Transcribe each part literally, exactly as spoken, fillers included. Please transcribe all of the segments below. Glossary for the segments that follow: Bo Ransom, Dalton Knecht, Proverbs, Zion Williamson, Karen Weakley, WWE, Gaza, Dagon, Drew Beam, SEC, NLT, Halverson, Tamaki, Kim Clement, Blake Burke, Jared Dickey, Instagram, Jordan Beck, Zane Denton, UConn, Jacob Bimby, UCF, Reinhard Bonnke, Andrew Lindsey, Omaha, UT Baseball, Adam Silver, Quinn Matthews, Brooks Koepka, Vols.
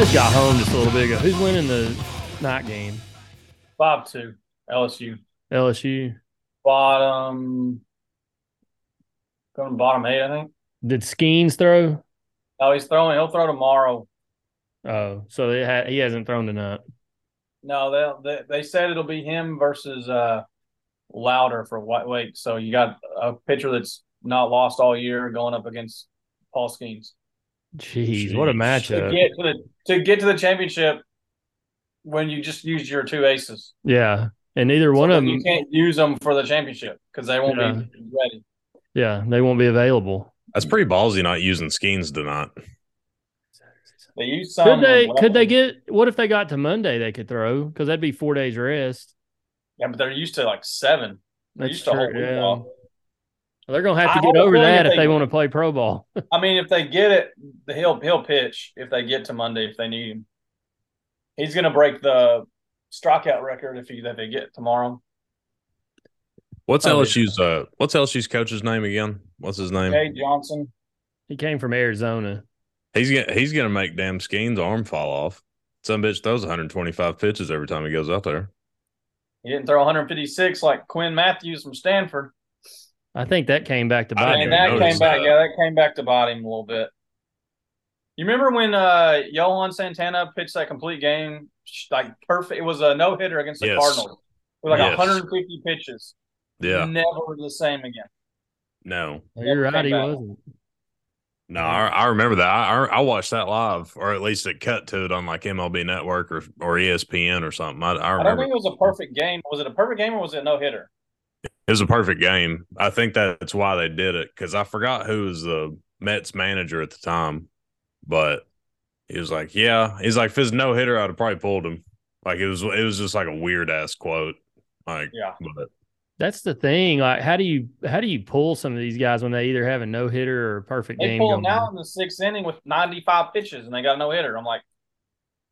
just got home just a little bit ago. Who's winning the night game? five two, L S U. L S U. Bottom, going bottom eight, I think. Did Skenes throw? Oh, he's throwing. He'll throw tomorrow. Oh, so they ha- he hasn't thrown tonight. No, they they said it'll be him versus uh, Louder for White Lake. So you got a pitcher that's not lost all year going up against Paul Skenes. Jeez, Jeez, what a matchup. To get to, the, to get to the championship when you just used your two aces. Yeah, and neither so one of them. You can't use them for the championship because they won't yeah. be ready. Yeah, they won't be available. That's pretty ballsy not using Skenes tonight. They used some. Could they, could they get – what if they got to Monday they could throw? Because that'd be four days rest. Yeah, but they're used to like seven. They're That's used to true, whole yeah. off. They're going to have to I get over that if they, if they want to play pro ball. I mean, if they get it, he'll, he'll pitch if they get to Monday if they need him. He's going to break the strikeout record if, he, if they get tomorrow. What's L S U's uh, What's L S U's coach's name again? What's his name? Jay Johnson. He came from Arizona. He's gonna he's gonna make damn Skenes' arm fall off. Some bitch throws one hundred twenty-five pitches every time he goes out there. He didn't throw one hundred fifty-six like Quinn Matthews from Stanford. I think that came back to bite him. That came back, that. yeah, that came back to bite him a little bit. You remember when uh, Johan Santana pitched that complete game, like perfect? It was a no hitter against the yes. Cardinals with like yes. one hundred fifty pitches. Yeah, never the same again. No, you're right. He wasn't. No, I, I remember that. I, I watched that live, or at least it cut to it on like M L B Network or, or E S P N or something. I, I remember. I don't think it was a perfect game. Was it a perfect game or was it a no hitter? It was a perfect game. I think that's why they did it because I forgot who was the Mets manager at the time, but he was like, "Yeah," he's like, "If it's no hitter, I'd have probably pulled him." Like it was, it was just like a weird ass quote. Like, yeah. But, that's the thing. Like, how do you how do you pull some of these guys when they either have a no hitter or a perfect they game? They pull them out in the sixth inning with ninety-five pitches and they got a no hitter. I'm like,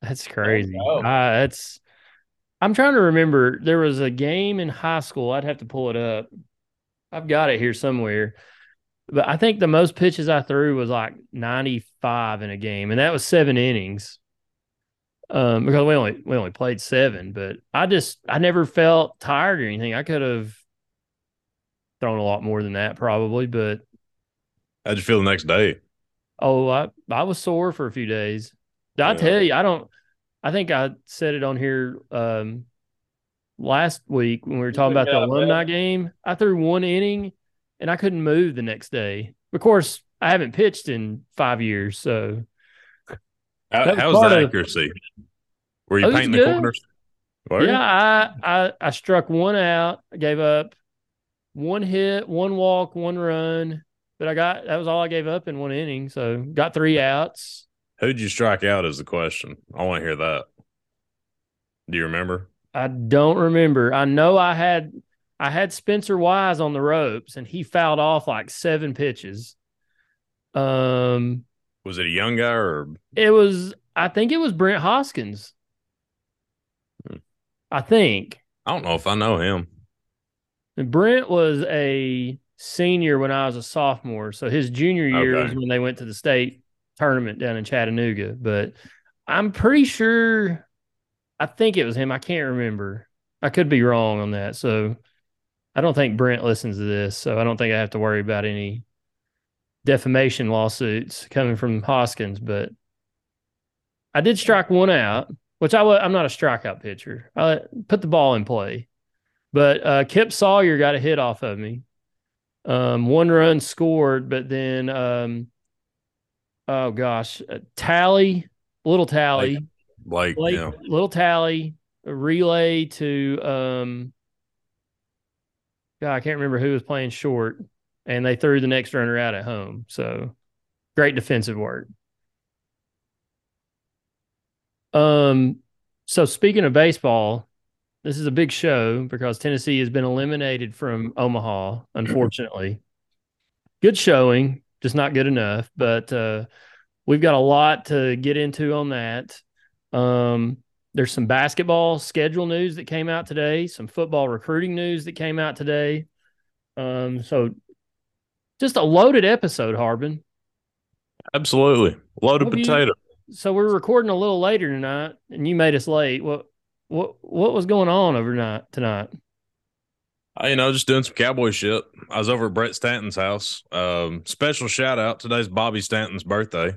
that's crazy. Uh, that's. I'm trying to remember. There was a game in high school. I'd have to pull it up. I've got it here somewhere. But I think the most pitches I threw was like ninety-five in a game, and that was seven innings. Um, because we only we only played seven, but I just I never felt tired or anything. I could have thrown a lot more than that probably, but how'd you feel the next day? Oh, I, I was sore for a few days. Did yeah. I tell you, I don't I think I said it on here um last week when we were talking about yeah, the alumni man. game. I threw one inning and I couldn't move the next day. Of course, I haven't pitched in five years, so How, that how's that accuracy? Of, Were you painting the corners? Were yeah, you? I, I I struck one out. I gave up one hit, one walk, one run. But I got that was all I gave up in one inning. So got three outs. Who'd you strike out is the question. I want to hear that. Do you remember? I don't remember. I know I had I had Spencer Wise on the ropes, and he fouled off like seven pitches. Um. Was it a young guy or? It was, I think it was Brent Hoskins. Hmm. I think. I don't know if I know him. And Brent was a senior when I was a sophomore. So his junior year okay. was when they went to the state tournament down in Chattanooga. But I'm pretty sure, I think it was him. I can't remember. I could be wrong on that. So I don't think Brent listens to this. So I don't think I have to worry about any defamation lawsuits coming from Hoskins, but I did strike one out, which I was, I'm not a strikeout pitcher. I put the ball in play, but uh, Kip Sawyer got a hit off of me. Um, one run scored, but then, um, oh gosh, Tally, little Tally, Blake, Blake, Blake yeah. little Tally, a relay to, um, God, I can't remember who was playing short. And they threw the next runner out at home. So, great defensive work. Um, so, speaking of baseball, this is a big show because Tennessee has been eliminated from Omaha, unfortunately. Good showing, just not good enough. But uh, we've got a lot to get into on that. Um, there's some basketball schedule news that came out today, some football recruiting news that came out today. Um, so, Just a loaded episode, Harbin. Absolutely. Loaded potato. You, so we're recording a little later tonight, and you made us late. What what what was going on overnight tonight? You know, just doing some cowboy shit. I was over at Brett Stanton's house. Um, special shout out. Today's Bobby Stanton's birthday.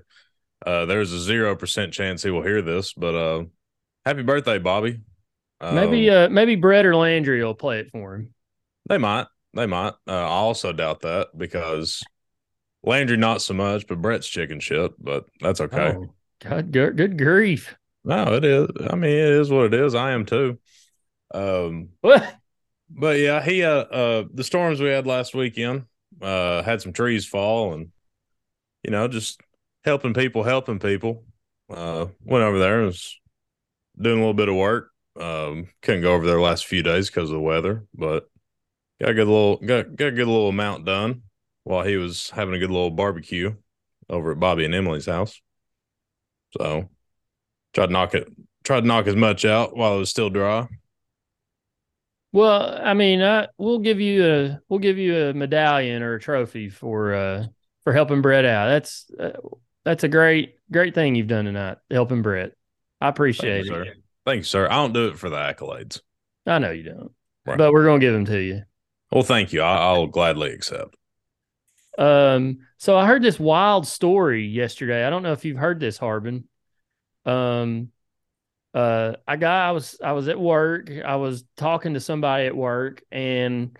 Uh, there's a zero percent chance he will hear this, but uh, happy birthday, Bobby. Um, maybe uh, maybe Brett or Landry will play it for him. They might. They might. Uh, I also doubt that because Landry not so much, but Brett's chicken shit, but that's okay. Oh, God, good, good grief. No, it is. I mean, it is what it is. I am too. Um, what? But yeah, he uh, uh the storms we had last weekend uh had some trees fall, and you know, just helping people, helping people. Uh, went over there and was doing a little bit of work. Um, couldn't go over there the last few days because of the weather, but got a good little got got a good little amount done while he was having a good little barbecue over at Bobby and Emily's house. So tried to knock it, tried to knock as much out while it was still dry. Well, I mean, I, we'll give you a we'll give you a medallion or a trophy for uh, for helping Brett out. That's uh, that's a great great thing you've done tonight, helping Brett. I appreciate Thank you, it. Sir. Thank you, sir. I don't do it for the accolades. I know you don't, right. But we're gonna give them to you. Well, thank you. I, I'll gladly accept. Um, so I heard this wild story yesterday. I don't know if you've heard this, Harbin. Um. Uh, I got, I was, I was at work. I was talking to somebody at work and,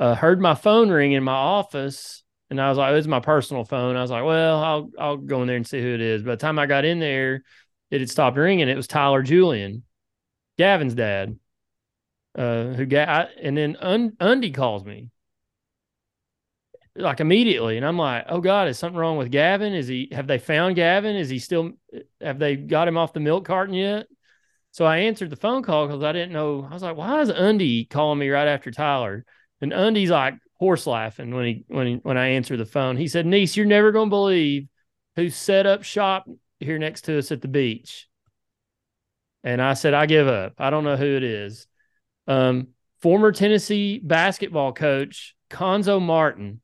uh, heard my phone ring in my office, and I was like, it's my personal phone. I was like, well, I'll, I'll go in there and see who it is. By the time I got in there, it had stopped ringing. It was Tyler Julian, Gavin's dad, uh, who got, I, and then Un- Undy calls me like immediately. And I'm like, oh God, is something wrong with Gavin? Is he, have they found Gavin? Is he still, have they got him off the milk carton yet? So I answered the phone call because I didn't know. I was like, why is Undy calling me right after Tyler? And Undy's like horse laughing when he when he, when I answered the phone. He said, niece, you're never going to believe who set up shop here next to us at the beach. And I said, I give up. I don't know who it is. Um, former Tennessee basketball coach, Cuonzo Martin.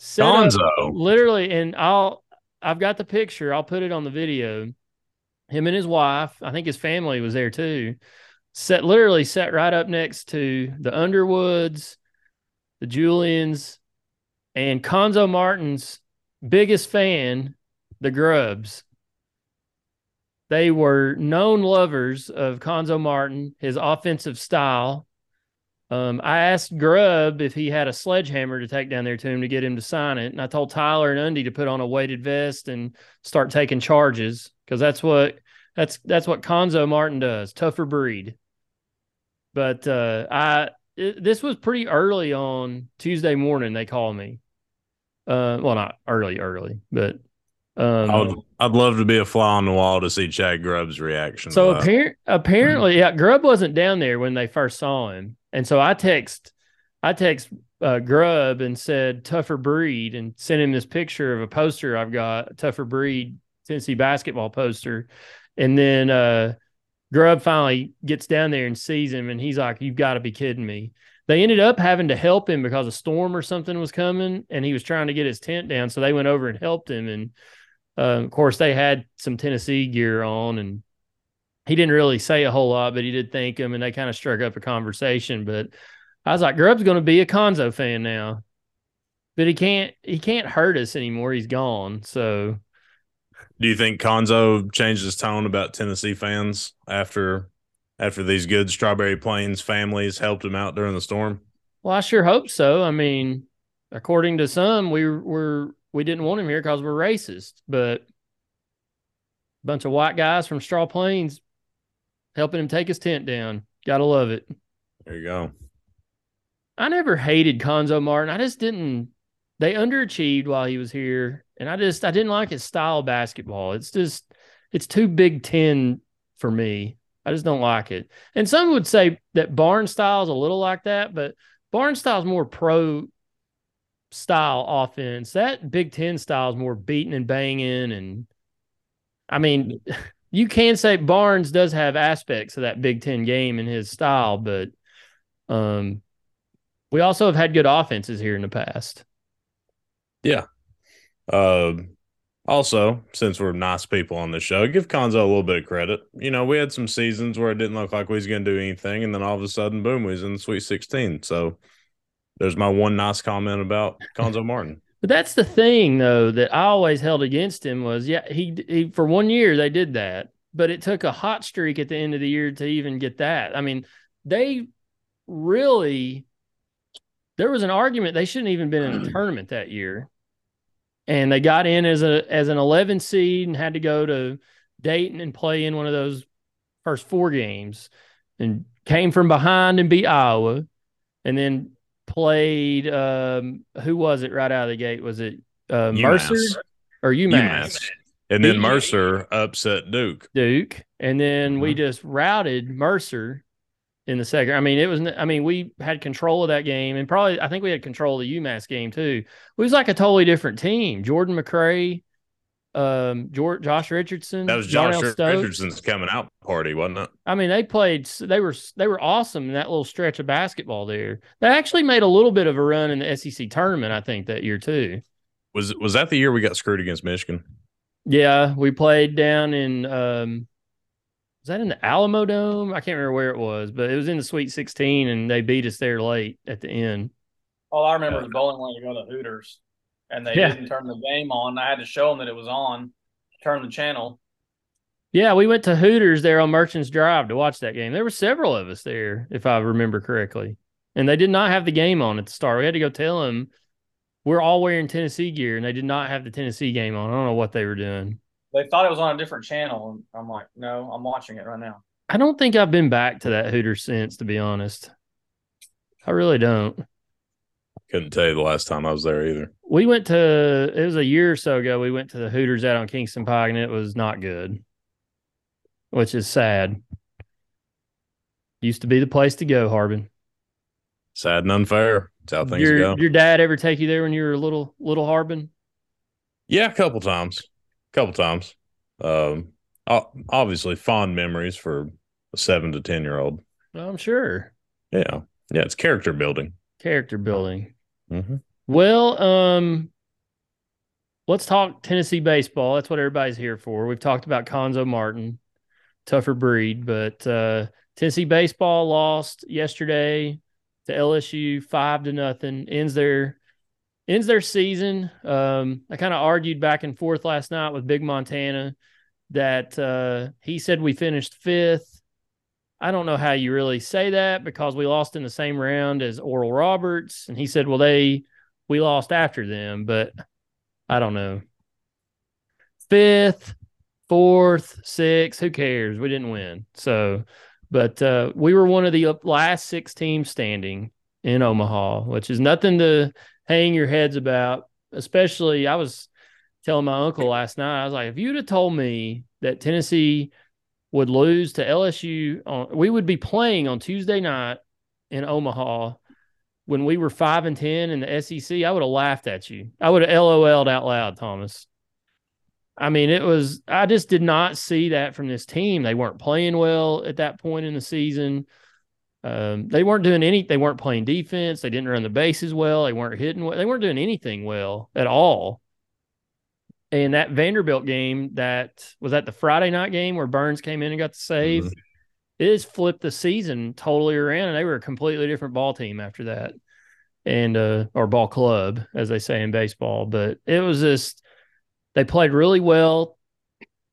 Cuonzo. Literally, and I'll, I've got the picture. I'll put it on the video. Him and his wife, I think his family was there too, set literally sat right up next to the Underwoods, the Julians, and Cuonzo Martin's biggest fan, the Grubbs. They were known lovers of Cuonzo Martin, his offensive style. Um, I asked Grubb if he had a sledgehammer to take down there to him to get him to sign it, and I told Tyler and Undy to put on a weighted vest and start taking charges. Because that's what that's that's what Cuonzo Martin does, tougher breed. But uh, I it, this was pretty early on Tuesday morning. They called me. Uh, well, not early, early, but um, I would, I'd love to be a fly on the wall to see Chad Grubb's reaction. So appar- apparently, yeah, Grubb wasn't down there when they first saw him, and so I text I text uh, Grubb and said tougher breed and sent him this picture of a poster I've got, tougher breed. Tennessee basketball poster. And then uh, Grubb finally gets down there and sees him, and he's like, you've got to be kidding me. They ended up having to help him because a storm or something was coming, and he was trying to get his tent down, so they went over and helped him. And uh, of course, they had some Tennessee gear on, and he didn't really say a whole lot, but he did thank him, and they kind of struck up a conversation. But I was like, Grubb's going to be a Cuonzo fan now, but he can't he can't hurt us anymore. He's gone, so... Do you think Cuonzo changed his tone about Tennessee fans after after these good Strawberry Plains families helped him out during the storm? Well, I sure hope so. I mean, according to some, we were we didn't want him here because we're racist, but a bunch of white guys from Straw Plains helping him take his tent down. Gotta love it. There you go. I never hated Cuonzo Martin. I just didn't. They underachieved while he was here. And I just, I didn't like his style of basketball. It's just, it's too Big Ten for me. I just don't like it. And some would say that Barnes style is a little like that, but Barnes style is more pro style offense. That Big Ten style is more beating and banging. And I mean, you can say Barnes does have aspects of that Big Ten game in his style, but um, we also have had good offenses here in the past. Yeah. Uh, Also, since we're nice people on this show, give Cuonzo a little bit of credit. You know, we had some seasons where it didn't look like we was going to do anything, and then all of a sudden, boom, we was in the Sweet sixteen. So there's my one nice comment about Cuonzo Martin. But that's the thing, though, that I always held against him was, yeah, he, he for one year they did that, but it took a hot streak at the end of the year to even get that. I mean, they really – there was an argument they shouldn't even been in a tournament that year. And they got in as a as an eleven seed and had to go to Dayton and play in one of those first four games and came from behind and beat Iowa and then – played um, who was it right out of the gate? Was it uh, Mercer UMass. or UMass? UMass? And then Mercer upset Duke. Duke, and then mm-hmm. we just routed Mercer in the second. I mean, it was. I mean, we had control of that game, and probably I think we had control of the UMass game too. We was like a totally different team. Jordan McRae, um, George, Josh Richardson. That was Josh Richardson's coming out party, wasn't it? I mean, they played. They were they were awesome in that little stretch of basketball there. They actually made a little bit of a run in the S E C tournament, I think, that year too. Was was that the year we got screwed against Michigan? Yeah, we played down in. Um, was that in the Alamo Dome? I can't remember where it was, but it was in the Sweet sixteen, and they beat us there late at the end. All I remember uh, was Bowling wanted to go to Hooters. And they yeah. didn't turn the game on. I had to show them that it was on, turn the channel. Yeah, we went to Hooters there on Merchants Drive to watch that game. There were several of us there, if I remember correctly. And they did not have the game on at the start. We had to go tell them we're all wearing Tennessee gear, and they did not have the Tennessee game on. I don't know what they were doing. They thought it was on a different channel. And I'm like, no, I'm watching it right now. I don't think I've been back to that Hooters since, to be honest. I really don't. Couldn't tell you the last time I was there either. We went to, it was a year or so ago, we went to the Hooters out on Kingston Pike, and it was not good, which is sad. Used to be the place to go, Harbin. Sad and unfair. That's how things your, go. Your dad ever take you there when you were a little, little Harbin? Yeah, a couple times. A couple times. Um, obviously, fond memories for a seven to ten-year-old. I'm sure. Yeah. Yeah, it's character building. Character building. Mm-hmm. Well, um, let's talk Tennessee baseball. That's what everybody's here for. We've talked about Cuonzo Martin, tougher breed, but uh, Tennessee baseball lost yesterday to L S U five to nothing. Ends their ends their season. Um, I kind of argued back and forth last night with Big Montana that uh, he said we finished fifth. I don't know how you really say that because we lost in the same round as Oral Roberts. And he said, well, they, we lost after them, but I don't know. Fifth, fourth, sixth, who cares? We didn't win. So, but uh, we were one of the last six teams standing in Omaha, which is nothing to hang your heads about. Especially, I was telling my uncle last night, I was like, if you'd have told me that Tennessee would lose to L S U. On, we would be playing on Tuesday night in Omaha when we were five and ten in the S E C. I would have laughed at you. I would have LOL'd out loud, Thomas. I mean, it was – I just did not see that from this team. They weren't playing well at that point in the season. Um, they weren't doing any – they weren't playing defense. They didn't run the bases well. They weren't hitting well. They weren't doing anything well at all. And that Vanderbilt game, that was that the Friday night game where Burns came in and got the save, mm-hmm. it just flipped the season totally around, and they were a completely different ball team after that, and uh, or ball club, as they say in baseball. But it was just they played really well,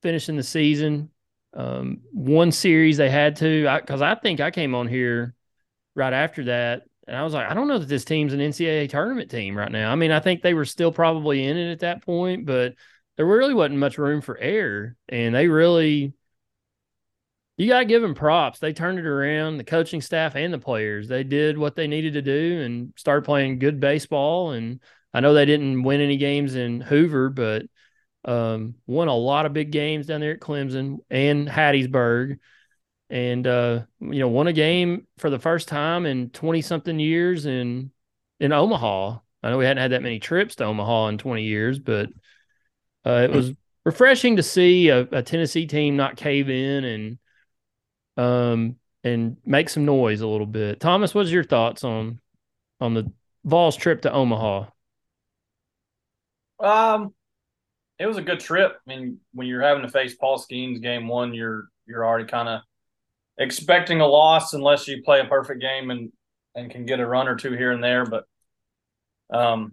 finishing the season. Um, one series they had to, because I, I think I came on here right after that, and I was like, I don't know that this team's an N C double A tournament team right now. I mean, I think they were still probably in it at that point, but there really wasn't much room for error. And they really – you got to give them props. They turned it around, the coaching staff and the players. They did what they needed to do and started playing good baseball. And I know they didn't win any games in Hoover, but um, won a lot of big games down there at Clemson and Hattiesburg. And, uh, you know, won a game for the first time in twenty-something years in in Omaha. I know we hadn't had that many trips to Omaha in twenty years, but uh, it was refreshing to see a, a Tennessee team not cave in and um and make some noise a little bit. Thomas, what's your thoughts on on the Vols' trip to Omaha? Um, it was a good trip. I mean, when you're having to face Paul Skenes game one, you're you're already kind of expecting a loss unless you play a perfect game and, and can get a run or two here and there. But um,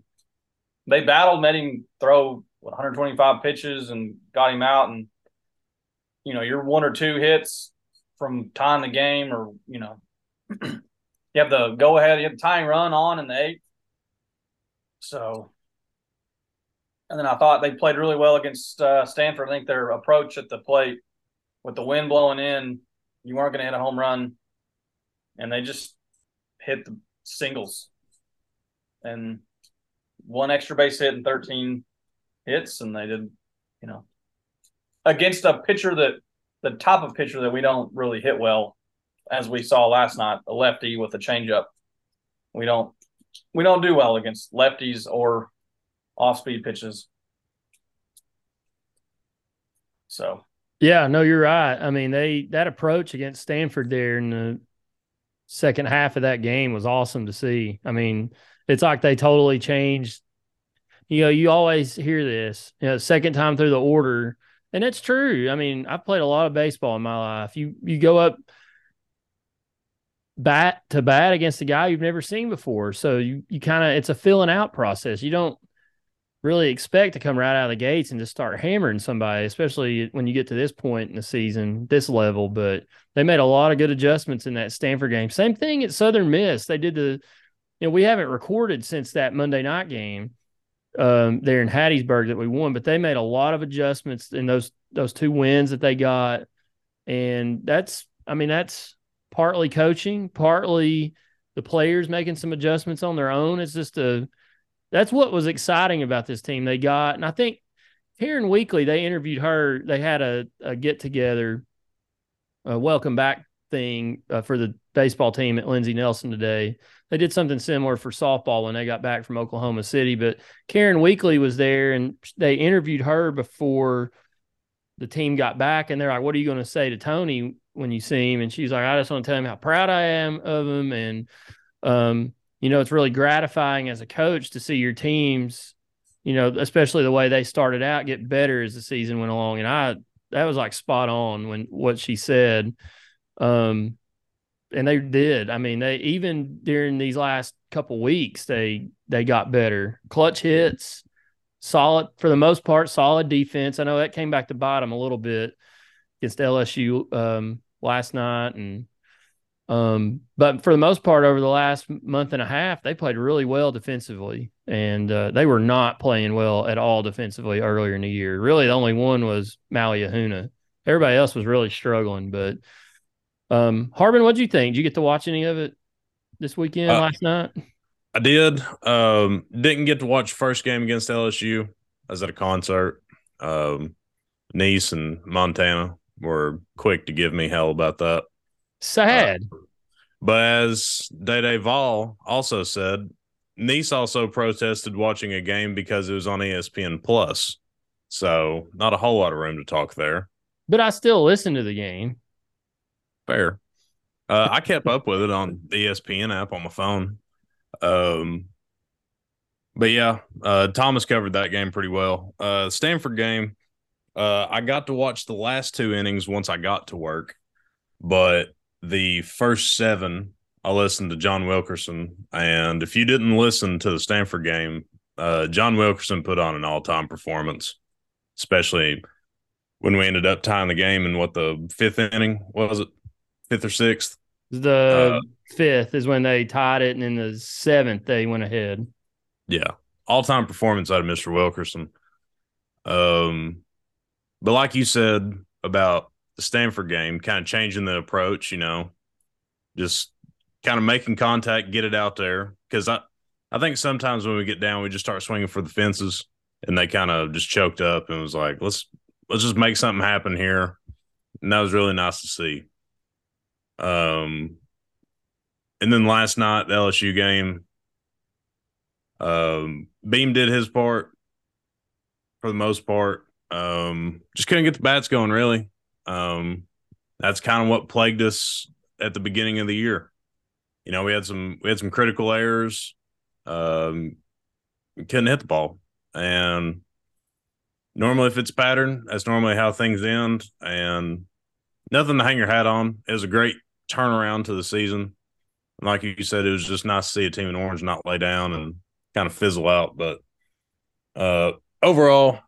they battled, made him throw one hundred twenty-five pitches and got him out. And, you know, you're one or two hits from tying the game or, you know, you have the go-ahead, you have the tying run on in the eighth. So, and then I thought they played really well against uh, Stanford. I think their approach at the plate with the wind blowing in, you weren't going to hit a home run, and they just hit the singles. And one extra base hit in thirteen hits, and they did, you know, against a pitcher that the type of pitcher that we don't really hit well, as we saw last night, a lefty with a changeup. We don't we don't do well against lefties or off-speed pitches. So yeah, no, you're right. I mean, they that approach against Stanford there in the second half of that game was awesome to see. I mean, it's like they totally changed. You know, you always hear this, you know, second time through the order, and it's true. I mean, I've played a lot of baseball in my life. You you go up bat to bat against a guy you've never seen before, so you you kind of it's a filling out process. You don't really expect to come right out of the gates and just start hammering somebody, especially when you get to this point in the season, this level. But they made a lot of good adjustments in that Stanford game. Same thing at Southern Miss. They did the, you know, we haven't recorded since that Monday night game um, there in Hattiesburg that we won, but they made a lot of adjustments in those those two wins that they got, and that's, I mean, that's partly coaching, partly the players making some adjustments on their own. It's just a That's what was exciting about this team. They got, and I think Karen Weakley, they interviewed her. They had a, a get-together, a welcome back thing uh, for the baseball team at Lindsey Nelson today. They did something similar for softball when they got back from Oklahoma City. But Karen Weakley was there, and they interviewed her before the team got back. And they're like, what are you going to say to Tony when you see him? And she's like, I just want to tell him how proud I am of him. And, um, you know, it's really gratifying as a coach to see your teams, you know, especially the way they started out, get better as the season went along. And I, that was like spot on when what she said. Um, and they did. I mean, they, even during these last couple weeks, they, they got better. Clutch hits, solid, for the most part, solid defense. I know that came back to bottom a little bit against L S U um, last night. And, Um, but for the most part, over the last month and a half, they played really well defensively, and uh, they were not playing well at all defensively earlier in the year. Really, the only one was Maui Ahuna. Everybody else was really struggling. But um, Harbin, what did you think? Did you get to watch any of it this weekend uh, last night? I did. Um, didn't get to watch first game against L S U. I was at a concert. Um, Nice and Montana were quick to give me hell about that. Sad. Uh, but as Day-Day Vol also said, Nice also protested watching a game because it was on E S P N Plus. So not a whole lot of room to talk there. But I still listened to the game. Fair. Uh, I kept up with it on the E S P N app on my phone. Um, but, yeah, uh, Thomas covered that game pretty well. Uh, Stanford game, uh, I got to watch the last two innings once I got to work. But the first seven, I listened to John Wilkerson, and if you didn't listen to the Stanford game, uh, John Wilkerson put on an all-time performance, especially when we ended up tying the game in, what, the fifth inning? What was it, fifth or sixth? The uh, fifth is when they tied it, and in the seventh they went ahead. Yeah, all-time performance out of Mister Wilkerson. Um, but like you said about the Stanford game, kind of changing the approach, you know, just kind of making contact, get it out there. Because I, I think sometimes when we get down, we just start swinging for the fences, and they kind of just choked up and was like, let's let's just make something happen here. And that was really nice to see. Um, and then last night, the L S U game, um, Beam did his part for the most part. Um, just couldn't get the bats going, really. Um, that's kind of what plagued us at the beginning of the year. You know, we had some we had some critical errors. Um, couldn't hit the ball, and normally fits pattern. That's normally how things end, and nothing to hang your hat on. It was a great turnaround to the season. Like you said, it was just nice to see a team in orange not lay down and kind of fizzle out. But uh, overall,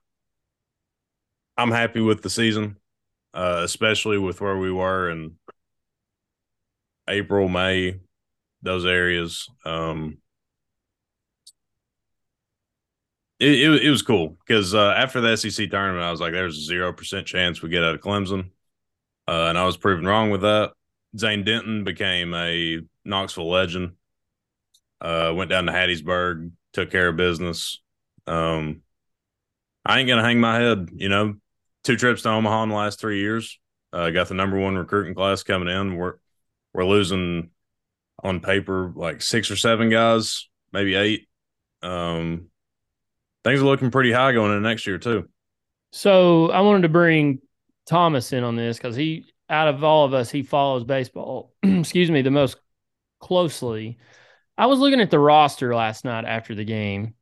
I'm happy with the season, uh, especially with where we were in April, May, those areas. Um, it, it, it was cool because uh, after the S E C tournament, I was like, there's a zero percent chance we get out of Clemson. Uh, and I was proven wrong with that. Zane Denton became a Knoxville legend. Uh, went down to Hattiesburg, took care of business. Um, I ain't going to hang my head, you know. Two trips to Omaha in the last three years. Uh, got the number one recruiting class coming in. We're, we're losing on paper like six or seven guys, maybe eight. Um, things are looking pretty high going into next year too. So I wanted to bring Thomas in on this because he – out of all of us, he follows baseball, excuse me, the most closely. I was looking at the roster last night after the game.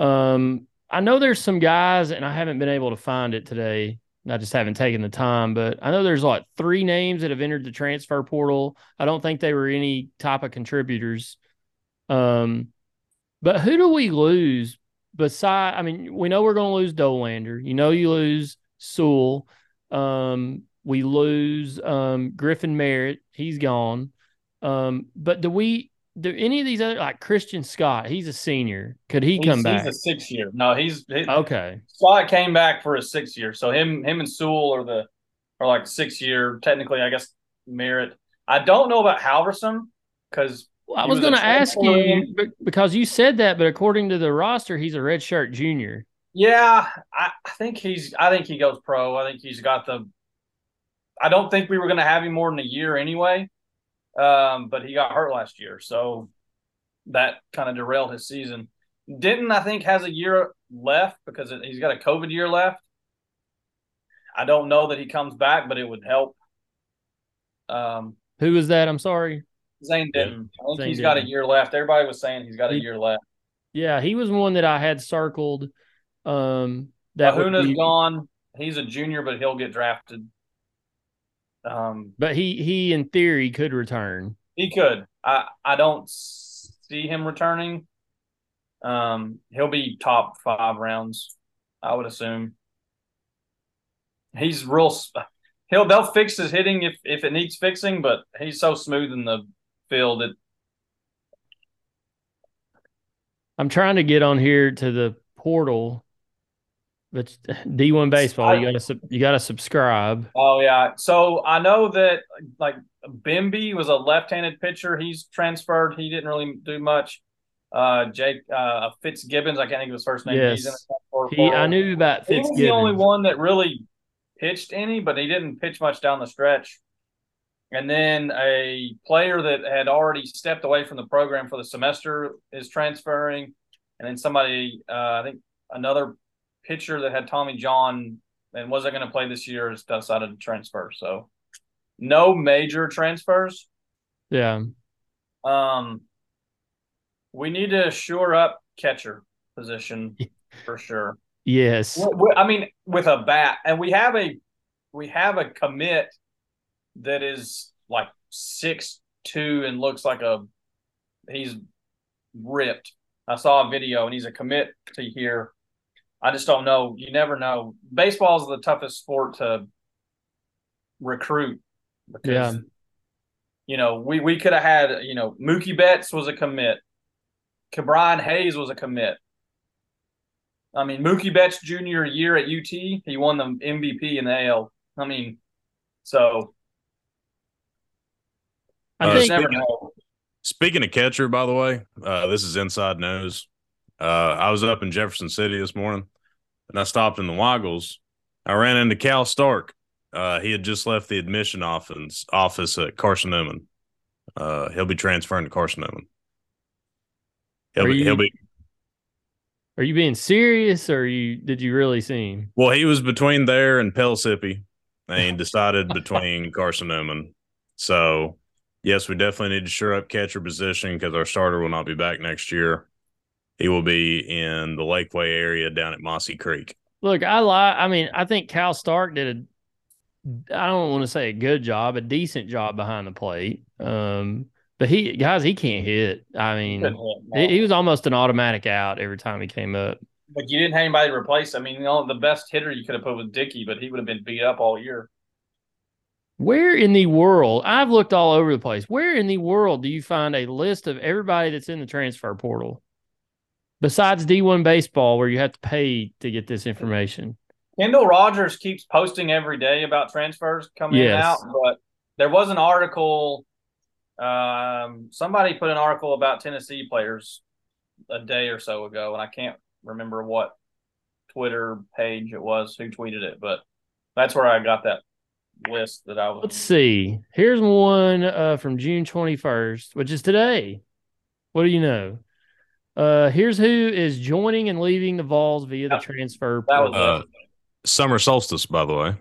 Um, I know there's some guys, and I haven't been able to find it today. I just haven't taken the time, but I know there's like three names that have entered the transfer portal. I don't think they were any type of contributors. Um, but who do we lose beside? I mean, we know we're going to lose Dolander. You know, you lose Sewell. Um, We lose um, Griffin Merritt. He's gone. Um, but do we do any of these other, like Christian Scott? He's a senior. Could he he's, come back? He's a six year. No, he's he, okay. Scott came back for a six year. So him, him and Sewell are the are like six year. Technically, I guess Merritt. I don't know about Halverson because well, I was, was going to ask you because you said that, but according to the roster, he's a redshirt junior. Yeah, I, I think he's. I think he goes pro. I think he's got the. I don't think we were going to have him more than a year anyway, um, but he got hurt last year, so that kind of derailed his season. Denton, I think, has a year left because it, he's got a COVID year left. I don't know that he comes back, but it would help. Um, Who is that? I'm sorry. Zane Denton. I think Zane he's Denton. got a year left. Everybody was saying he's got a he, year left. Yeah, he was one that I had circled. Um, that Ahuna's be... gone. He's a junior, but he'll get drafted. Um, but he, he, in theory, could return. He could. I, I don't see him returning. Um, he'll be top five rounds, I would assume. He's real – he'll they'll fix his hitting if, if it needs fixing, but he's so smooth in the field. It, I'm trying to get on here to the portal – But D one Baseball, you gotta you gotta subscribe. Oh yeah, so I know that like Bimby was a left-handed pitcher. He's transferred. He didn't really do much. Uh, Jake uh, Fitzgibbons, I can't think of his first name. Yes, he's in the he, I knew about Fitzgibbons. He was the only one that really pitched any, but he didn't pitch much down the stretch. And then a player that had already stepped away from the program for the semester is transferring, and then somebody, uh, I think another. pitcher that had Tommy John and wasn't going to play this year has decided to transfer. So no major transfers. Yeah. Um, we need to shore up catcher position for sure. Yes. We, we, I mean, with a bat, and we have a, we have a commit that is like six, two and looks like a, he's ripped. I saw a video and he's a commit to here. I just don't know. You never know. Baseball is the toughest sport to recruit because, yeah. you know, we, we could have had, you know, Mookie Betts was a commit. Cabrian Hayes was a commit. I mean, Mookie Betts junior year at U T, he won the M V P in the A L. I mean, so. I uh, just never know. Speaking of catcher, by the way, uh, this is inside news. Uh, I was up in Jefferson City this morning. And I stopped in the Waggles. I ran into Cal Stark. Uh, he had just left the admission office office at Carson Newman. Uh, he'll be transferring to Carson Newman. He'll be, you, he'll be. Are you being serious, or you did you really see him? Well, he was between there and Pellissippi, and he decided between Carson Newman. So, yes, we definitely need to shore up catcher position because our starter will not be back next year. He will be in the Lakeway area down at Mossy Creek. Look, I lie. I mean, I think Cal Stark did a, I don't want to say a good job, a decent job behind the plate. Um, but he, guys, he can't hit. I mean, hit, he, he was almost an automatic out every time he came up. But you didn't have anybody to replace. I mean, you know, the best hitter you could have put was Dickey, but he would have been beat up all year. Where in the world – I've looked all over the place. Where in the world do you find a list of everybody that's in the transfer portal besides D one baseball where you have to pay to get this information? Kendall Rogers keeps posting every day about transfers coming yes. out, but there was an article um, – somebody put an article about Tennessee players a day or so ago, and I can't remember what Twitter page it was who tweeted it, but that's where I got that list that I was. Let's see. Here's one uh, from June twenty-first, which is today. What do you know? Uh, here's who is joining and leaving the Vols via the transfer. That was uh, summer solstice, by the way.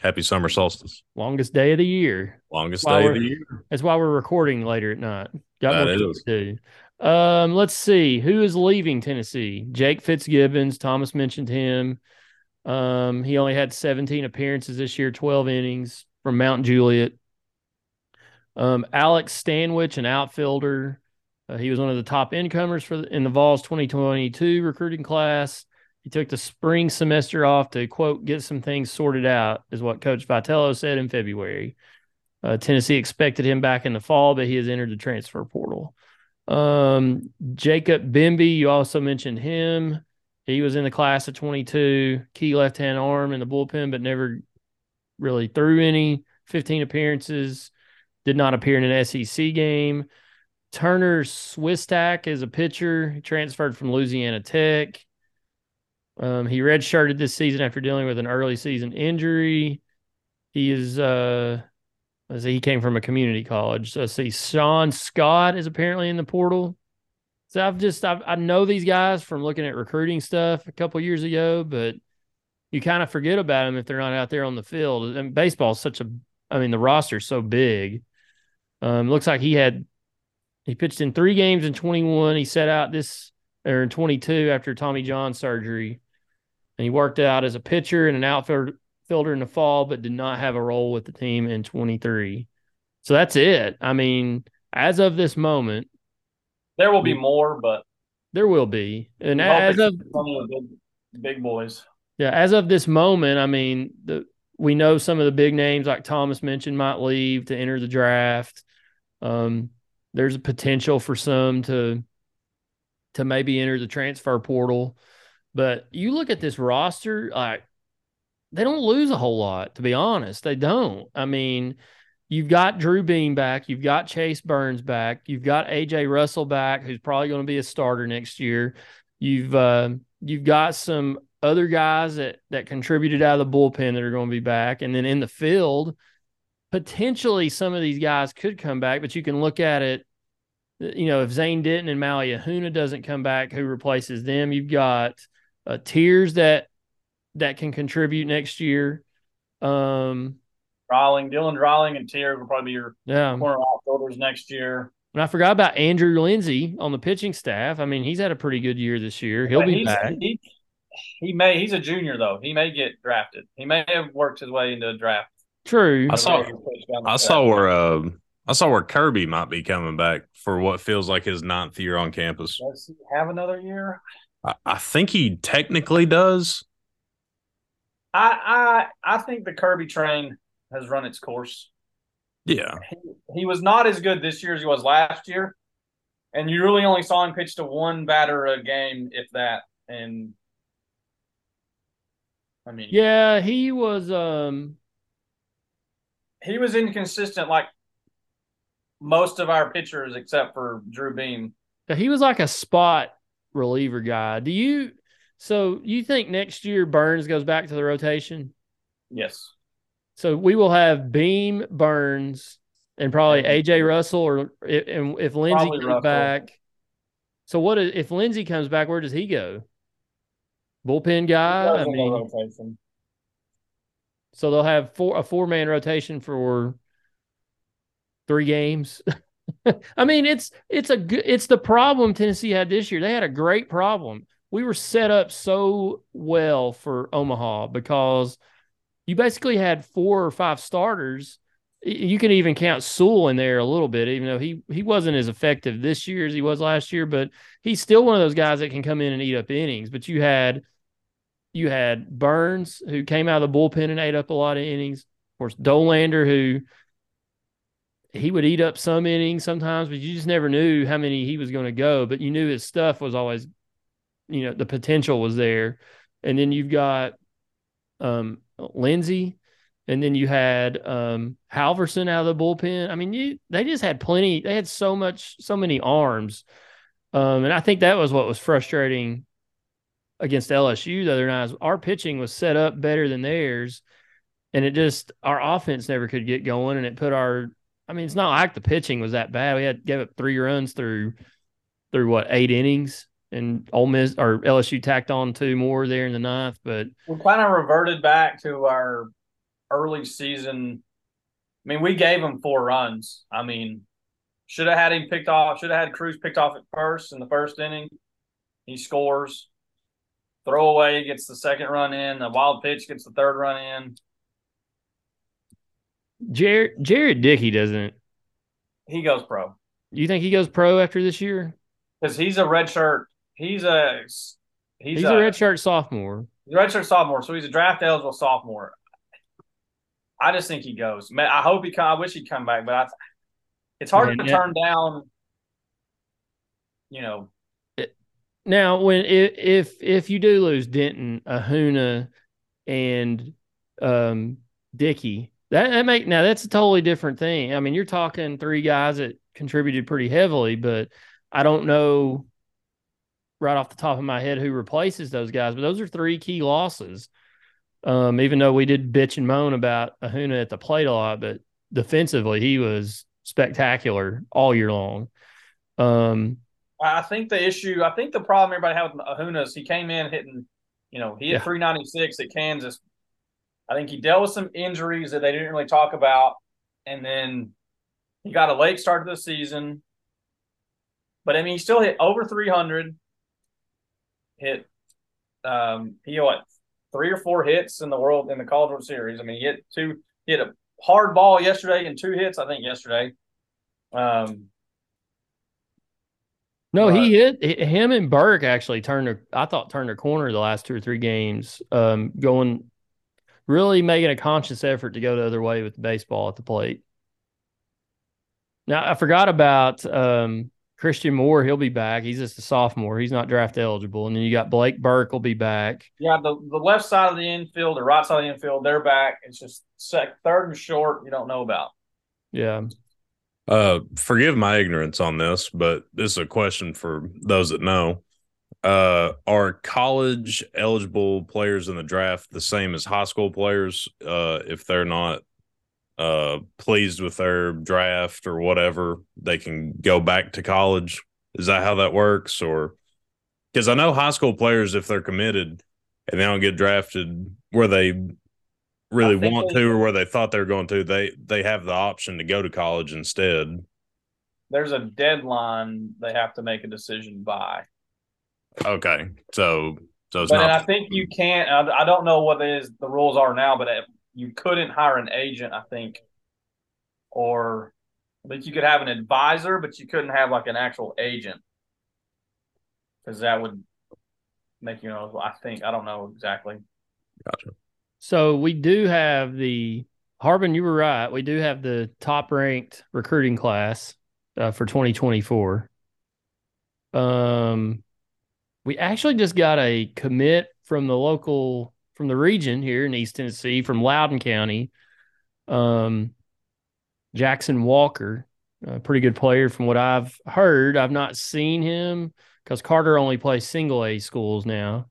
Happy summer solstice. Longest day of the year. Longest day of the year. That's why we're recording later at night. Got more to do. Um, let's see who is leaving Tennessee. Jake Fitzgibbons. Thomas mentioned him. Um, he only had seventeen appearances this year, twelve innings from Mount Juliet. Um, Alex Stanwich, an outfielder. Uh, he was one of the top incomers for the, in the Vols twenty twenty-two recruiting class. He took the spring semester off to, quote, get some things sorted out, is what Coach Vitello said in February. Uh, Tennessee expected him back in the fall, but he has entered the transfer portal. Um, Jacob Bimby, you also mentioned him. He was in the class of twenty-two, key left-hand arm in the bullpen, but never really threw any. fifteen appearances, did not appear in an S E C game. Turner Swistak is a pitcher. He transferred from Louisiana Tech. Um, he redshirted this season after dealing with an early season injury. He is, uh, let's see, he came from a community college. So let's see, Sean Scott is apparently in the portal. So I've just I've, I know these guys from looking at recruiting stuff a couple years ago, but you kind of forget about them if they're not out there on the field. And baseball is such a I mean the roster is so big. Um, looks like he had he pitched in three games in twenty-one. He set out this or in twenty-two after Tommy John surgery, and he worked out as a pitcher and an outfielder in the fall, but did not have a role with the team in twenty-three. So that's it. I mean, as of this moment. There will be more, but there will be, and as of big, big boys, yeah. As of this moment, I mean, the, we know some of the big names like Thomas mentioned might leave to enter the draft. Um, there's a potential for some to to maybe enter the transfer portal, but you look at this roster, like they don't lose a whole lot. To be honest, they don't. I mean. You've got Drew Beam back. You've got Chase Burns back. You've got A J Russell back, who's probably going to be a starter next year. You've uh, you've got some other guys that, that contributed out of the bullpen that are going to be back. And then in the field, potentially some of these guys could come back, but you can look at it, you know, if Zane Denton and Maui Ahuna doesn't come back, who replaces them? You've got uh, Tears that that can contribute next year. Um Droning, Dylan Droning and Tears will probably be your yeah. corner outfielders next year. And I forgot about Andrew Lindsey on the pitching staff. I mean, he's had a pretty good year this year. He'll but be back. He, he may. He's a junior, though. He may get drafted. He may have worked his way into a draft. True. I saw I saw where uh, I saw where Kirby might be coming back for what feels like his ninth year on campus. Does he have another year? I, I think he technically does. I I, I think the Kirby train – has run its course. Yeah. He, he was not as good this year as he was last year. And you really only saw him pitch to one batter a game, if that. And I mean Yeah, he was um he was inconsistent like most of our pitchers except for Drew Beam. He was like a spot reliever guy. Do you so you think next year Burns goes back to the rotation? Yes. So we will have Beam, Burns, and probably A J Russell, or if, and if Lindsey probably comes Russell. back. So what is, if Lindsey comes back? Where does he go? Bullpen guy. I mean, so they'll have four a four man rotation for three games. I mean, it's it's a it's the problem Tennessee had this year. They had a great problem. we were set up so well for Omaha because you basically had four or five starters. You can even count Sewell in there a little bit, even though he, he wasn't as effective this year as he was last year, but he's still one of those guys that can come in and eat up innings. But you had you had Burns, who came out of the bullpen and ate up a lot of innings. Of course, Dolander, who he would eat up some innings sometimes, but you just never knew how many he was going to go. But you knew his stuff was always, you know, the potential was there. And then you've got um, Lindsey, and then you had um, Halverson out of the bullpen. I mean, you, they just had plenty. They had so much, so many arms. Um, and I think that was what was frustrating against L S U the other night. Our pitching was set up better than theirs, and it just – our offense never could get going, and it put our – I mean, it's not like the pitching was that bad. We had gave up three runs through, through what, eight innings, and Ole Miss or L S U tacked on two more there in the ninth. But we kind of reverted back to our early season. I mean, we gave him four runs. I mean, should have had him picked off. Should have had Cruz picked off at first in the first inning. He scores, throwaway gets the second run in. A wild pitch gets the third run in. Jared, Jared Dickey doesn't. He goes pro. You think he goes pro after this year? Because he's a redshirt. He's a he's, he's a, a redshirt sophomore. He's a redshirt sophomore, so he's a draft eligible sophomore. I just think he goes. Man, I hope he. Come, I wish he'd come back, but I, it's hard Man, to yeah. turn down. You know. It, now, when if if you do lose Denton, Ahuna, and um, Dickey. That, that make now that's a totally different thing. I mean, you're talking three guys that contributed pretty heavily, but I don't know right off the top of my head who replaces those guys. But those are three key losses. Um, even though we did bitch and moan about Ahuna at the plate a lot, but defensively he was spectacular all year long. Um, I think the issue, I think the problem everybody had with Ahuna is he came in hitting, you know, he hit yeah. three ninety-six at Kansas. I think he dealt with some injuries that they didn't really talk about, and then he got a late start to the season. But, I mean, he still hit over three hundred, hit um, – he had, what, three or four hits in the world in the College World Series. I mean, he hit two – hit a hard ball yesterday and two hits, I think, yesterday. Um, no, but, he hit – him and Burke actually turned a, I thought turned a corner the last two or three games um, going – really making a conscious effort to go the other way with the baseball at the plate. Now, I forgot about um, Christian Moore. He'll be back. He's just a sophomore. He's not draft eligible. And then you got Blake Burke will be back. Yeah, the, the left side of the infield, the right side of the infield, they're back. It's just sec, third and short you don't know about. Yeah. Uh, forgive my ignorance on this, but this is a question for those that know. Uh, are college eligible players in the draft the same as high school players? Uh, if they're not uh, pleased with their draft or whatever, they can go back to college. Is that how that works? Or because I know high school players, if they're committed and they don't get drafted where they really want they, to or where they thought they were going to, they they have the option to go to college instead. There's a deadline they have to make a decision by. Okay, so so it's but not. I think you can't. I, I don't know what it is the rules are now, but you couldn't hire an agent, I think, or but you could have an advisor, but you couldn't have like an actual agent because that would make you know. I think I don't know exactly. Gotcha. So we do have the Harbin. You were right. We do have the top ranked recruiting class uh, for twenty twenty-four. Um. We actually just got a commit from the local, from the region here in East Tennessee, from Loudoun County, um, Jackson Walker, a pretty good player from what I've heard. I've not seen him because Carter only plays single A schools now.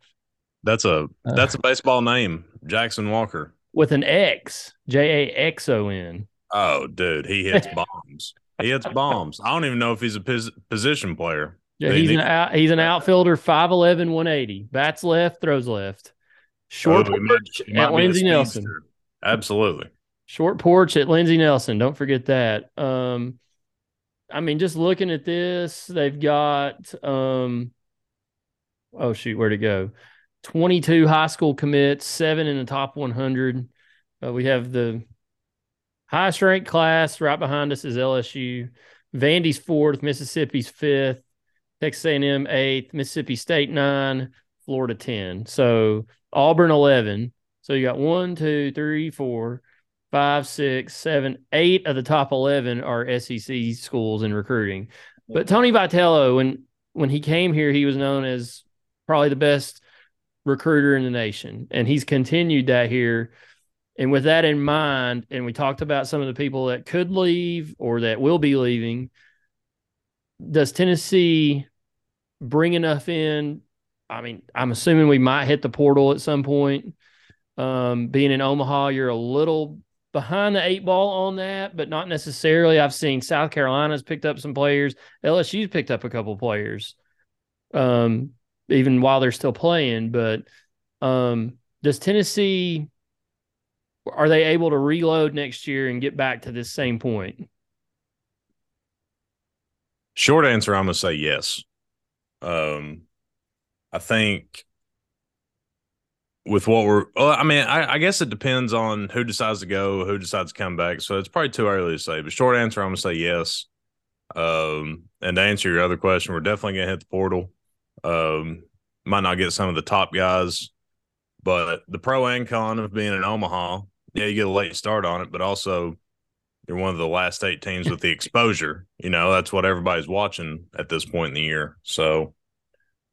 That's a that's a baseball name, Jackson Walker. With an X, J A X O N. Oh, dude, he hits bombs. He hits bombs. I don't even know if he's a pos- position player. Yeah, he's an out, he's an outfielder, five eleven, one eighty. Bats left, throws left. Short oh, porch might, at Lindsey Nelson. Absolutely. Short porch at Lindsey Nelson. Don't forget that. Um, I mean, just looking at this, they've got um, oh shoot, where'd it go? twenty-two high school commits, seven in the top one hundred. Uh, we have the highest ranked class. Right behind us is L S U. Vandy's fourth, Mississippi's fifth, Texas A and M eighth, Mississippi State nine, Florida ten. So Auburn eleven. So you got one, two, three, four, five, six, seven, eight of the top eleven are S E C schools in recruiting. But Tony Vitello, when when he came here, he was known as probably the best recruiter in the nation, and he's continued that here. And with that in mind, and we talked about some of the people that could leave or that will be leaving, does Tennessee bring enough in? I mean, I'm assuming we might hit the portal at some point. Um, being in Omaha, you're a little behind the eight ball on that, but not necessarily. I've seen South Carolina's picked up some players. L S U's picked up a couple players, um, even while they're still playing. But um, does Tennessee – are they able to reload next year and get back to this same point? Short answer, I'm going to say yes. Um, I think with what we're well, – I mean, I, I guess it depends on who decides to go, who decides to come back. So it's probably too early to say. But short answer, I'm going to say yes. Um, and to answer your other question, we're definitely going to hit the portal. Um, might not get some of the top guys. But the pro and con of being in Omaha, yeah, you get a late start on it, but also you're one of the last eight teams with the exposure. You know, that's what everybody's watching at this point in the year. So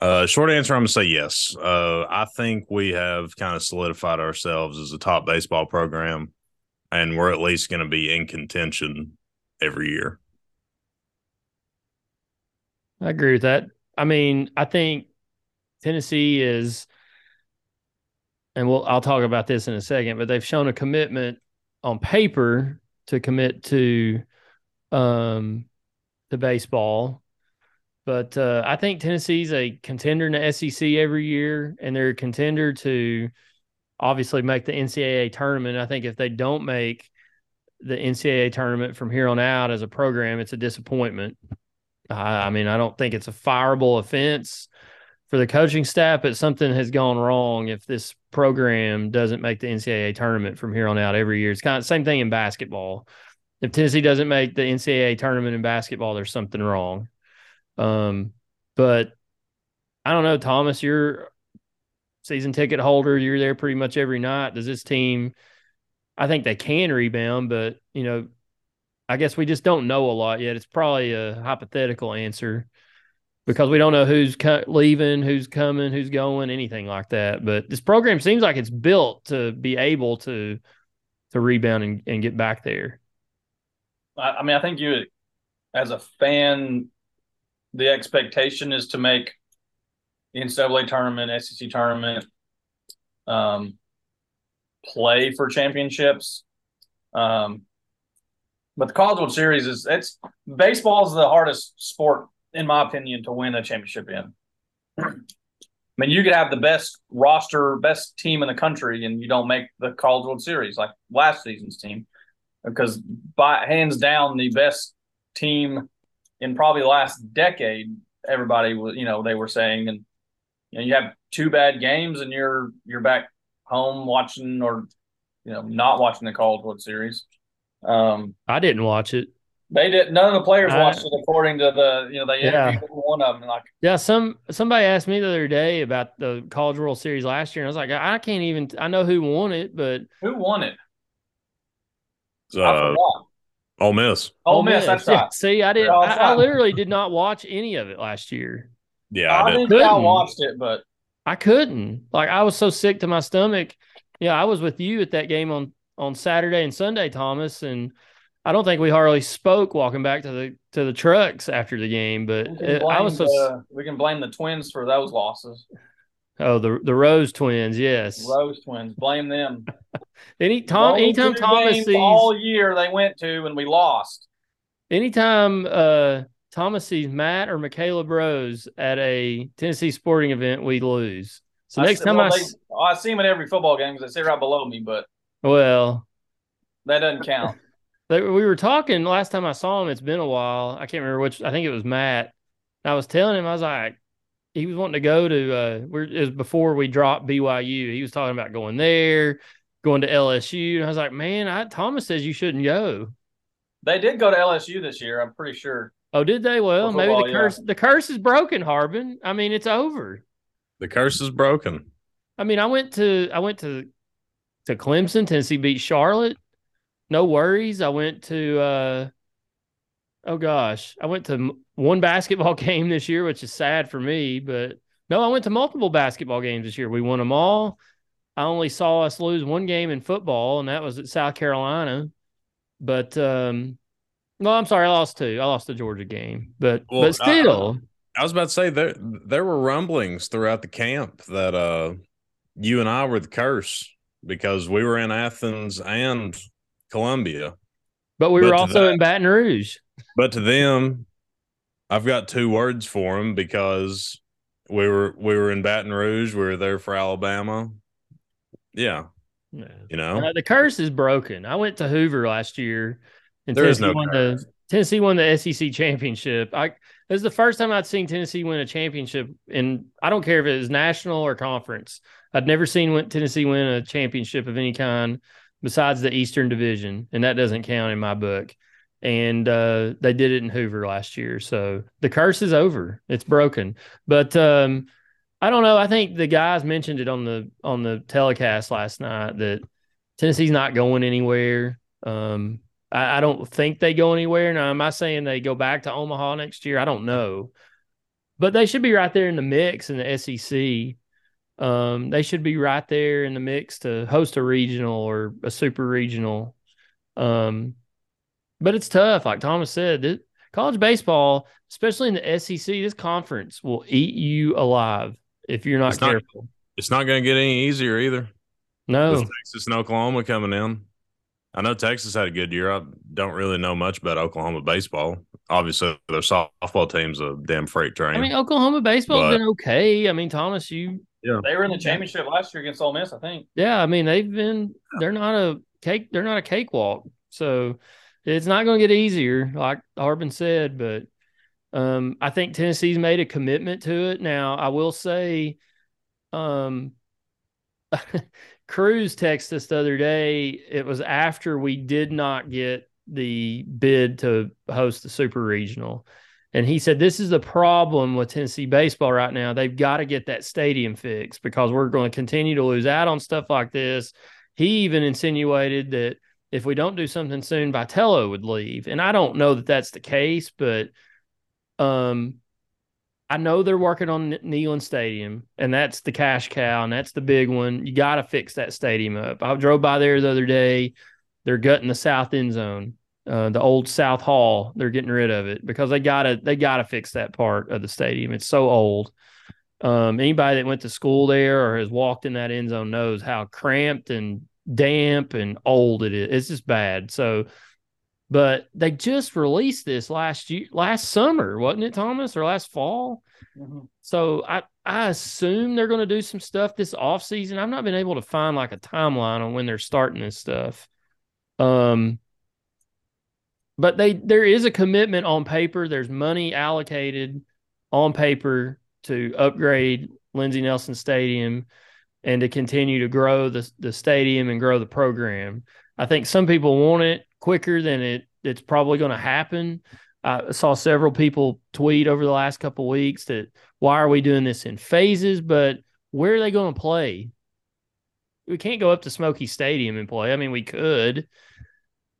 uh, short answer, I'm going to say yes. Uh, I think we have kind of solidified ourselves as a top baseball program, and we're at least going to be in contention every year. I agree with that. I mean, I think Tennessee is – and we'll, I'll talk about this in a second, but they've shown a commitment on paper to commit to um, to baseball. But uh, I think Tennessee's a contender in the S E C every year, and they're a contender to obviously make the N C double A tournament. I think if they don't make the N C double A tournament from here on out as a program, it's a disappointment. I, I mean, I don't think it's a fireable offense for the coaching staff, but something has gone wrong if this program doesn't make the N C double A tournament from here on out every year. It's kind of the same thing in basketball. If Tennessee doesn't make the N C double A tournament in basketball, there's something wrong. Um, but I don't know, Thomas, you're a season ticket holder. You're there pretty much every night. Does this team – I think they can rebound, but, you know, I guess we just don't know a lot yet. It's probably a hypothetical answer, because we don't know who's leaving, who's coming, who's going, anything like that. But this program seems like it's built to be able to to rebound and, and get back there. I mean, I think you, as a fan, the expectation is to make the N C double A tournament, S E C tournament, um, play for championships. Um, but the College World Series is it's baseball is the hardest sport, in my opinion, to win a championship in. I mean, you could have the best roster, best team in the country, and you don't make the College World Series like last season's team, because by hands down the best team in probably the last decade, everybody was, you know, they were saying, and you know, you have two bad games and you're you're back home watching, or you know, not watching the College World Series. Um, I didn't watch it. They did. None of the players watched I, it, according to the, you know, they interviewed yeah. one of them. Like, yeah, some somebody asked me the other day about the College World Series last year, and I was like, I can't even. I know who won it, but who won it? Uh, I forgot. Ole Miss. Ole Miss. That's right. Yeah, see, I did. I, I literally did not watch any of it last year. Yeah, I, I did. I watched it, but I couldn't. Like, I was so sick to my stomach. Yeah, I was with you at that game on on Saturday and Sunday, Thomas, and I don't think we hardly spoke walking back to the to the trucks after the game, but it, I was so, the, we can blame the Twins for those losses. Oh, the the Rose Twins, yes. Rose Twins, blame them. Any Tom, Rose anytime Thomas sees all year they went to and we lost. Anytime uh, Thomas sees Matt or Michaela Rose at a Tennessee sporting event, we lose. So I next see, time well, I, they, oh, I see them at every football game because they sit right below me, but well, that doesn't count. We were talking last time I saw him. It's been a while. I can't remember which. I think it was Matt. I was telling him, I was like, he was wanting to go to uh, – we're it was before we dropped B Y U. He was talking about going there, going to L S U. And I was like, man, I, Thomas says you shouldn't go. They did go to L S U this year, I'm pretty sure. Oh, did they? Well, maybe the curse the curse is broken, Harbin. I mean, it's over. The curse is broken. I mean, I went to I went to to Clemson. Tennessee beat Charlotte. No worries. I went to uh, oh gosh, I went to one basketball game this year, which is sad for me. But no, I went to multiple basketball games this year. We won them all. I only saw us lose one game in football, and that was at South Carolina. But um, well, I'm sorry, I lost two. I lost the Georgia game, but well, but still. I, I was about to say there there were rumblings throughout the camp that uh, you and I were the curse because we were in Athens and Columbia, but we were but also them, in Baton Rouge. But to them, I've got two words for them because we were we were in Baton Rouge. We were there for Alabama. Yeah, yeah. You know uh, the curse is broken. I went to Hoover last year, and there Tennessee is no won curse. The, Tennessee won the S E C championship. I. This is the first time I'd seen Tennessee win a championship, and I don't care if it was national or conference. I'd never seen Tennessee win a championship of any kind besides the Eastern Division, and that doesn't count in my book. And uh, they did it in Hoover last year, so the curse is over; it's broken. But um, I don't know. I think the guys mentioned it on the on the telecast last night that Tennessee's not going anywhere. Um, I don't think they go anywhere. Now, am I saying they go back to Omaha next year? I don't know. But they should be right there in the mix in the S E C. Um, they should be right there in the mix to host a regional or a super regional. Um, but it's tough. Like Thomas said, this, college baseball, especially in the S E C, this conference will eat you alive if you're not it's careful. Not, it's not going to get any easier either. No. With Texas and Oklahoma coming in. I know Texas had a good year. I don't really know much about Oklahoma baseball. Obviously, their softball team's a damn freight train. I mean, Oklahoma baseball's but, been okay. I mean, Thomas, you yeah. – they were in the championship last year against Ole Miss, I think. Yeah, I mean, they've been – they're not a cake. They're not a cakewalk. So, it's not going to get easier, like Harbin said. But um, I think Tennessee's made a commitment to it. Now, I will say um, – Cruz texted us the other day. It was after we did not get the bid to host the Super Regional. And he said, this is the problem with Tennessee baseball right now. They've got to get that stadium fixed because we're going to continue to lose out on stuff like this. He even insinuated that if we don't do something soon, Vitello would leave. And I don't know that that's the case, but um, I know they're working on Neyland Stadium, and that's the cash cow, and that's the big one. You got to fix that stadium up. I drove by there the other day. They're gutting the south end zone, uh, the old South Hall. They're getting rid of it because they gotta they gotta fix that part of the stadium. It's so old. Um, anybody that went to school there or has walked in that end zone knows how cramped and damp and old it is. It's just bad. So. But they just released this last year, last summer, wasn't it, Thomas, or last fall? Mm-hmm. So I, I assume they're going to do some stuff this offseason. I've not been able to find like a timeline on when they're starting this stuff. Um, but they there is a commitment on paper. There's money allocated on paper to upgrade Lindsey Nelson Stadium and to continue to grow the, the stadium and grow the program. I think some people want it quicker than it it's probably going to happen. I saw several people tweet over the last couple of weeks that why are we doing this in phases, but where are they going to play? We can't go up to Smokey Stadium and play. I mean, we could,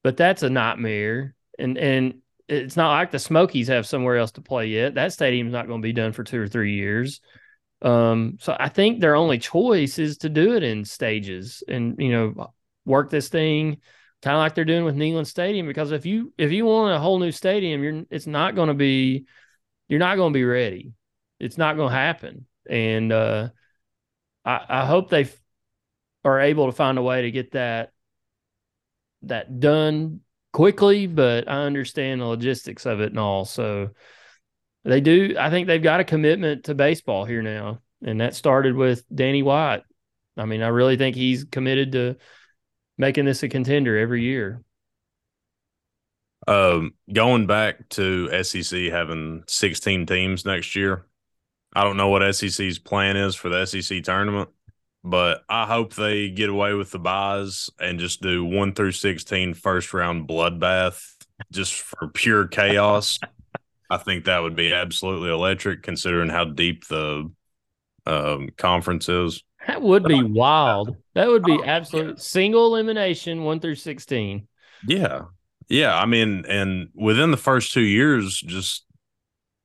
but that's a nightmare. And and it's not like the Smokies have somewhere else to play yet. That stadium's not going to be done for two or three years. Um, so I think their only choice is to do it in stages and, you know, work this thing kind of like they're doing with Neyland Stadium, because if you if you want a whole new stadium, you're it's not going to be you're not going to be ready. It's not going to happen. And uh, I, I hope they f- are able to find a way to get that that done quickly. But I understand the logistics of it and all. So they do. I think they've got a commitment to baseball here now, and that started with Danny White. I mean, I really think he's committed to making this a contender every year. Um, going back to S E C having sixteen teams next year, I don't know what S E C's plan is for the S E C tournament, but I hope they get away with the buys and just do one through sixteen first-round bloodbath just for pure chaos. I think that would be absolutely electric considering how deep the um, conference is. That would be wild. That would be absolute single elimination, one through sixteen. Yeah. Yeah, I mean, and within the first two years, just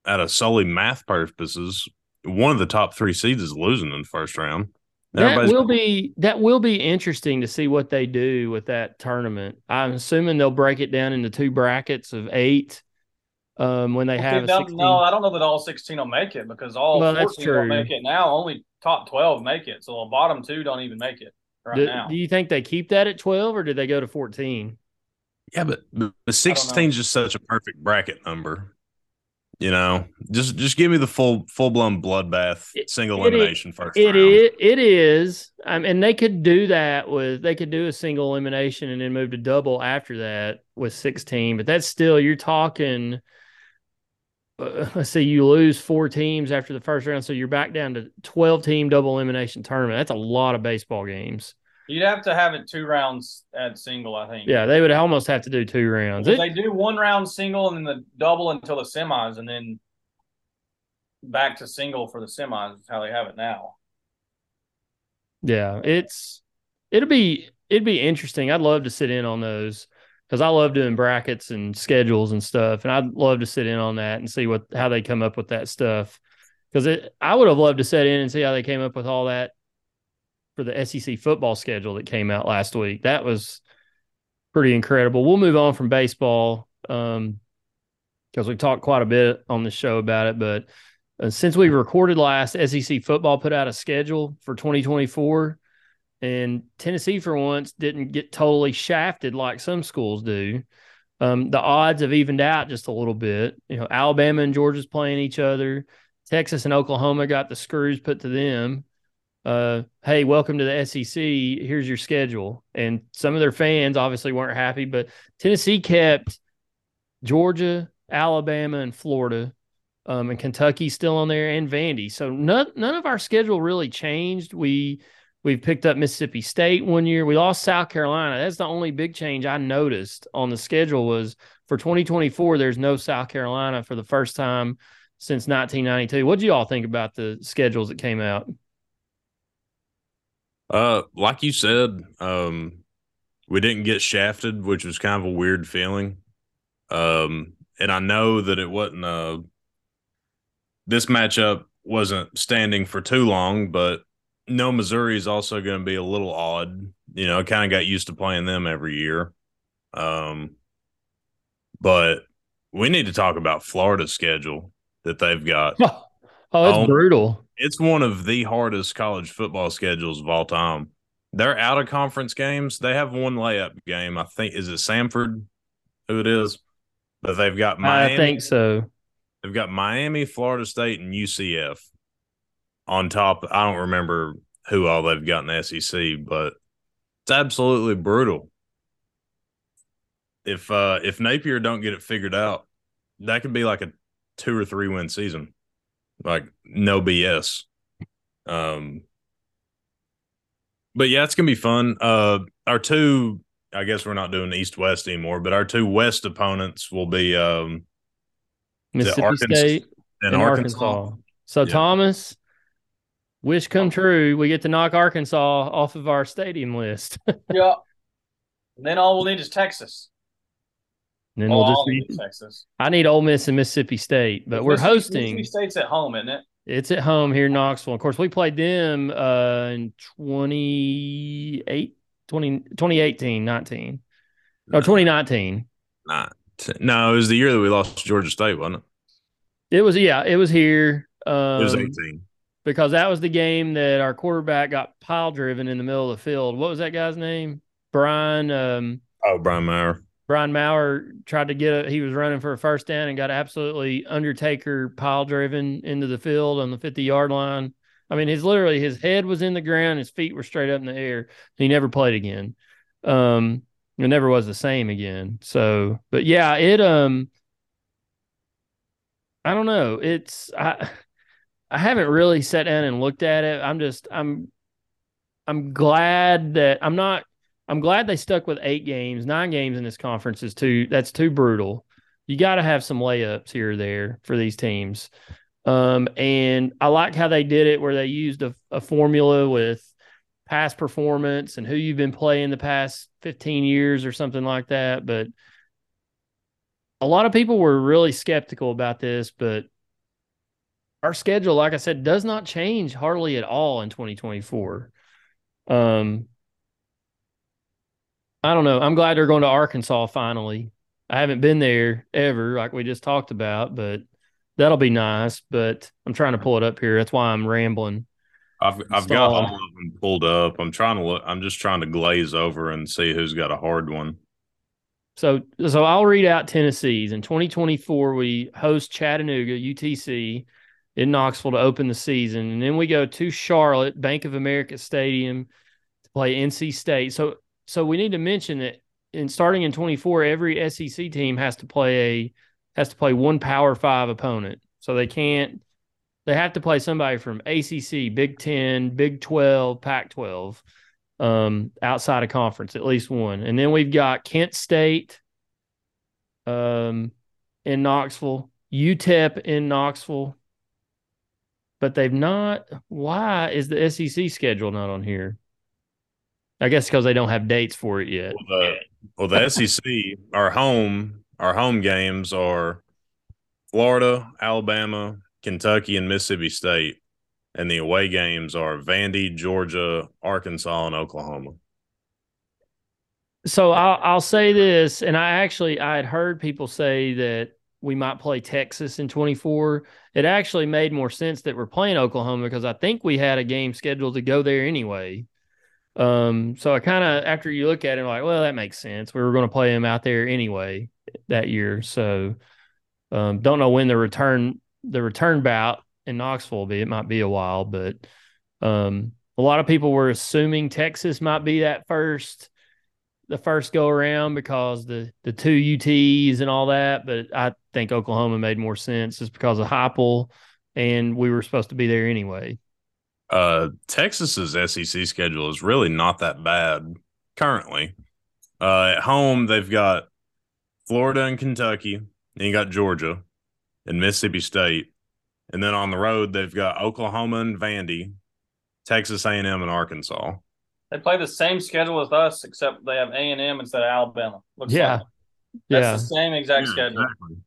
out of solely math purposes, one of the top three seeds is losing in the first round. That will be that will be interesting to see what they do with that tournament. I'm assuming they'll break it down into two brackets of eight. Um, when they well, have they a sixteen. No, I don't know that all sixteen will make it because all well, fourteen will make it now. Only top twelve make it, so the bottom two don't even make it right do, now. Do you think they keep that at twelve, or do they go to fourteen? Yeah, but the sixteen is just such a perfect bracket number. You know, just just give me the full full blown bloodbath, it, single it elimination is, first. It round. is. It is. I mean, and they could do that with they could do a single elimination and then move to double after that with sixteen. But that's still you're talking. Uh, let's see, you lose four teams after the first round, so you're back down to twelve-team double elimination tournament. That's a lot of baseball games. You'd have to have it two rounds at single, I think. Yeah, they would almost have to do two rounds. It, they do one round single and then the double until the semis, and then back to single for the semis is how they have it now. Yeah, it's it'll be it'd be interesting. I'd love to sit in on those. Because I love doing brackets and schedules and stuff, and I'd love to sit in on that and see what how they come up with that stuff. Because I would have loved to sit in and see how they came up with all that for the S E C football schedule that came out last week. That was pretty incredible. We'll move on from baseball because um, we've talked quite a bit on this show about it. But uh, since we recorded last, S E C football put out a schedule for twenty twenty-four. And Tennessee, for once, didn't get totally shafted like some schools do. Um, the odds have evened out just a little bit. You know, Alabama and Georgia's playing each other. Texas and Oklahoma got the screws put to them. Uh, hey, welcome to the S E C. Here's your schedule. And some of their fans obviously weren't happy, but Tennessee kept Georgia, Alabama, and Florida. Um, and Kentucky's still on there, and Vandy. So none, none of our schedule really changed. We... We've picked up Mississippi State one year. We lost South Carolina. That's the only big change I noticed on the schedule was for twenty twenty-four, there's no South Carolina for the first time since nineteen ninety-two. What do you all think about the schedules that came out? Uh, like you said, um, we didn't get shafted, which was kind of a weird feeling. Um, and I know that it wasn't uh, – this matchup wasn't standing for too long, but – no, Missouri is also going to be a little odd. You know, I kind of got used to playing them every year. Um, but we need to talk about Florida's schedule that they've got. Oh, that's um, brutal. It's one of the hardest college football schedules of all time. They're out of conference games. They have one layup game. I think, is it Samford who it is? But they've got Miami. I think so. They've got Miami, Florida State, and U C F. On top, I don't remember who all they've got in the S E C, but it's absolutely brutal. If uh, if Napier don't get it figured out, that could be like a two or three win season, like no B S. Um, but yeah, it's gonna be fun. Uh, our two, I guess we're not doing East West anymore, but our two West opponents will be um, Mississippi Arkansas, State and, and Arkansas. Arkansas. So yeah. Thomas. Wish come true, we get to knock Arkansas off of our stadium list. Yeah. And then all we'll need is Texas. And then we'll, we'll just need Texas. I need Ole Miss and Mississippi State, but we're hosting. Mississippi State's at home, isn't it? It's at home here in Knoxville. Of course, we played them uh, in twenty eighteen, nineteen. No, twenty nineteen. Not, no, it was the year that we lost to Georgia State, wasn't it? It was, yeah, it was here. Um, it was eighteen. Because that was the game that our quarterback got pile-driven in the middle of the field. What was that guy's name? Brian. Um, oh, Brian Maurer. Brian Maurer tried to get – he was running for a first down and got absolutely Undertaker pile-driven into the field on the fifty-yard line. I mean, his literally his head was in the ground. His feet were straight up in the air. He never played again. Um, it never was the same again. So, but, yeah, it – um, I don't know. It's – I. I haven't really sat in and looked at it. I'm just I'm I'm glad that I'm not I'm glad they stuck with eight games. Nine games in this conference is too that's too brutal. You got to have some layups here or there for these teams. Um, and I like how they did it where they used a, a formula with past performance and who you've been playing the past fifteen years or something like that. But a lot of people were really skeptical about this, but our schedule, like I said, does not change hardly at all in twenty twenty-four. Um, I don't know. I'm glad they're going to Arkansas finally. I haven't been there ever, like we just talked about, but that'll be nice. But I'm trying to pull it up here. That's why I'm rambling. I've I've got all of them pulled up. I'm trying to look. I'm just trying to glaze over and see who's got a hard one. So, so I'll read out Tennessee's. In twenty twenty-four, we host Chattanooga, U T C, in Knoxville to open the season, and then we go to Charlotte, Bank of America Stadium, to play N C State. So, so we need to mention that. And starting in twenty-four, every S E C team has to play a has to play one Power Five opponent. So they can't they have to play somebody from A C C, Big Ten, Big twelve, Pac twelve, um, outside of conference, at least one. And then we've got Kent State, um, in Knoxville, U T E P in Knoxville, but they've not. Why is the S E C schedule not on here? I guess because they don't have dates for it yet. Well, the, well, the S E C, our home, our home games are Florida, Alabama, Kentucky, and Mississippi State, and the away games are Vandy, Georgia, Arkansas, and Oklahoma. So I'll, I'll say this, and I actually I had heard people say that we might play Texas in twenty-four. It actually made more sense that we're playing Oklahoma because I think we had a game scheduled to go there anyway. Um, so I kind of, after you look at it, I'm like, well, that makes sense. We were going to play them out there anyway that year. So, um, don't know when the return, the return bout in Knoxville will be. It might be a while, but, um, a lot of people were assuming Texas might be that first, the first go around because the, the two U Ts and all that. But I think Oklahoma made more sense just because of Heupel and we were supposed to be there anyway. Uh, Texas's S E C schedule is really not that bad currently. Uh, at home, they've got Florida and Kentucky, and you got Georgia and Mississippi State. And then on the road, they've got Oklahoma and Vandy, Texas A and M, and Arkansas. They play the same schedule as us, except they have A and M instead of Alabama. Looks yeah. Like. That's yeah. the same exact yeah, schedule. Exactly.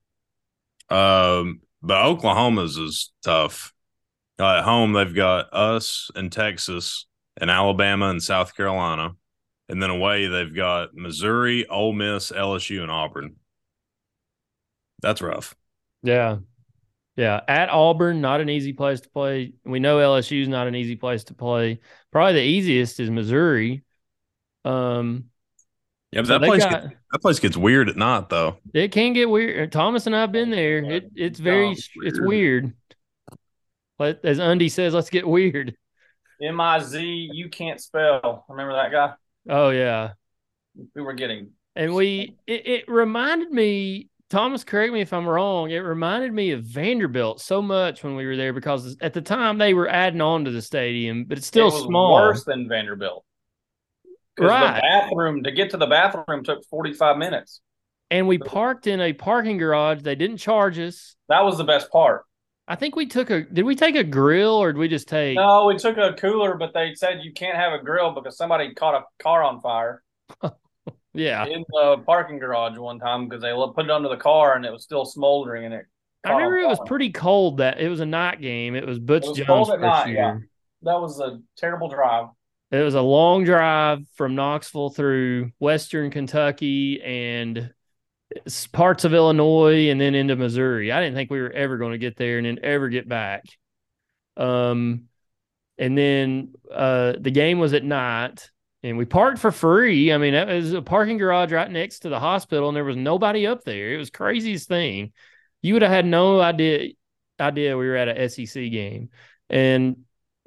Um, but Oklahoma's is tough. Uh, at home, they've got us and Texas and Alabama and South Carolina. And then away, they've got Missouri, Ole Miss, L S U, and Auburn. That's rough. Yeah. Yeah. At Auburn, not an easy place to play. We know L S U is not an easy place to play. Probably the easiest is Missouri. Um, yeah, but so that, place got, gets, that place gets weird at night, though. It can get weird. Thomas and I have been there. It, it's very oh, it's weird. It's weird. Let, as Undy says, let's get weird. M I Z, you can't spell. Remember that guy? Oh, yeah. We were getting. And we, it, it reminded me, Thomas, correct me if I'm wrong, it reminded me of Vanderbilt so much when we were there because at the time they were adding on to the stadium, but it's still it was small. Worse than Vanderbilt. Right. The bathroom, to get to the bathroom took forty-five minutes. And we parked in a parking garage. They didn't charge us. That was the best part. I think we took a – did we take a grill or did we just take – No, we took a cooler, but they said you can't have a grill because somebody caught a car on fire. Yeah. In the parking garage one time because they put it under the car and it was still smoldering. And it. I remember it was pretty cold. That It was a night game. It was Butch Jones. It was cold at night, yeah. That was a terrible drive. It was a long drive from Knoxville through Western Kentucky and – parts of Illinois and then into Missouri. I didn't think we were ever going to get there and then ever get back. Um, and then uh, the game was at night, and we parked for free. I mean, that was a parking garage right next to the hospital, and there was nobody up there. It was the craziest thing. You would have had no idea idea we were at an S E C game. And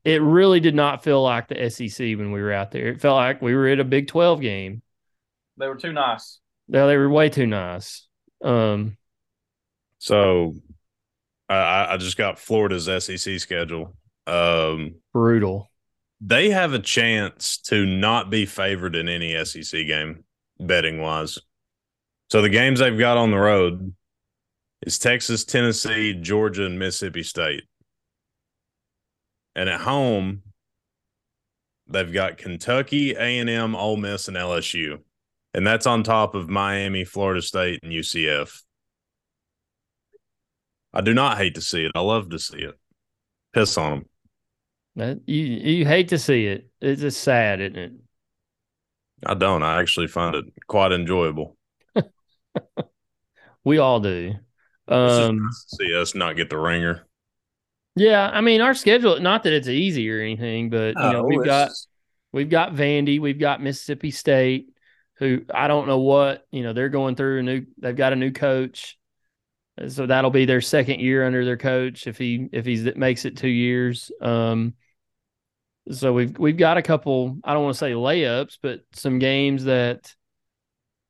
it really did not feel like the S E C when we were out there. It felt like we were at a Big twelve game. They were too nice. No, they were way too nice. Um, so I, I just got Florida's S E C schedule. Um, Brutal. They have a chance to not be favored in any S E C game, betting-wise. So the games they've got on the road is Texas, Tennessee, Georgia, and Mississippi State. And at home, they've got Kentucky, A and M, Ole Miss, and L S U. And that's on top of Miami, Florida State, and U C F. I do not hate to see it. I love to see it. Piss on them. You, you hate to see it. It's just sad, isn't it? I don't. I actually find it quite enjoyable. We all do. Um, nice to see us not get the ringer. Yeah, I mean, our schedule, not that it's easy or anything, but you know, oh, we've got we've got Vandy, we've got Mississippi State, who I don't know what, you know, they're going through a new they've got a new coach. So that'll be their second year under their coach if he if he makes it two years. Um, so we've we've got a couple, I don't want to say layups, but some games that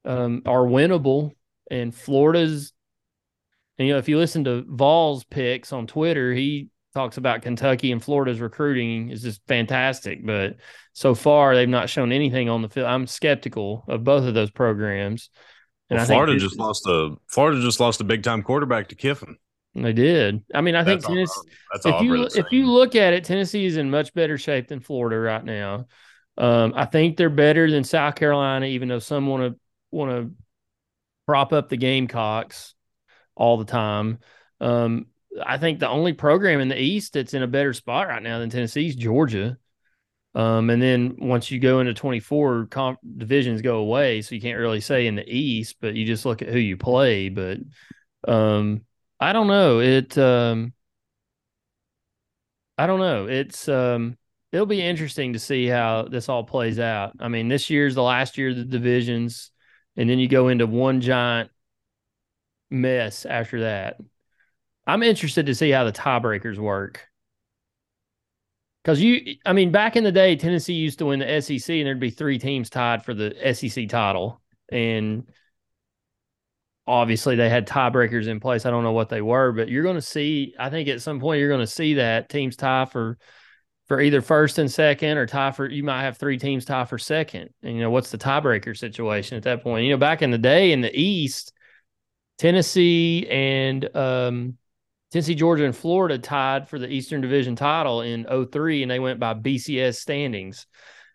um, are winnable. And Florida's, and, you know, if you listen to Vols picks on Twitter, he talks about Kentucky and Florida's recruiting is just fantastic, but so far they've not shown anything on the field. I'm skeptical of both of those programs. And well, I Florida think just lost a Florida just lost a big time quarterback to Kiffin. They did. I mean, I that's think Tennessee. That's if all you really if you look at it, Tennessee is in much better shape than Florida right now. Um, I think they're better than South Carolina, even though some want to want to prop up the Gamecocks all the time. Um, I think the only program in the East that's in a better spot right now than Tennessee is Georgia. Um, and then once you go into twenty-four, comp divisions go away, so you can't really say in the East, but you just look at who you play. But um, I don't know. It um, I don't know. It's um, it'll be interesting to see how this all plays out. I mean, this year's the last year of the divisions, and then you go into one giant mess after that. I'm interested to see how the tiebreakers work. Because you, I mean, back in the day, Tennessee used to win the S E C, and there'd be three teams tied for the S E C title. And obviously, they had tiebreakers in place. I don't know what they were, but you're going to see, I think at some point, you're going to see that teams tie for, for either first and second, or tie for, you might have three teams tie for second. And, you know, what's the tiebreaker situation at that point? You know, back in the day in the East, Tennessee and, um, Tennessee, Georgia, and Florida tied for the Eastern Division title in oh three, and they went by B C S standings.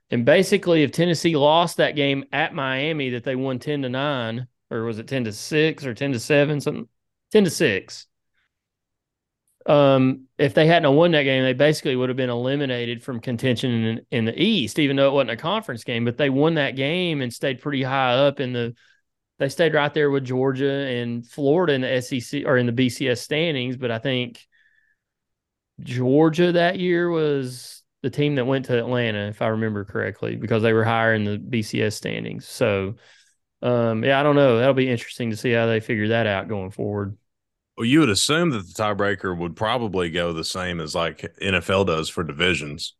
And basically, if Tennessee lost that game at Miami that they won ten to nine, or was it ten to six or ten to seven, something, ten to six. Um, if they hadn't won that game, they basically would have been eliminated from contention in, in the East, even though it wasn't a conference game. But they won that game and stayed pretty high up in the They stayed right there with Georgia and Florida in the S E C or in the B C S standings, but I think Georgia that year was the team that went to Atlanta, if I remember correctly, because they were higher in the B C S standings. So, um, yeah, I don't know. That'll be interesting to see how they figure that out going forward. Well, you would assume that the tiebreaker would probably go the same as like N F L does for divisions.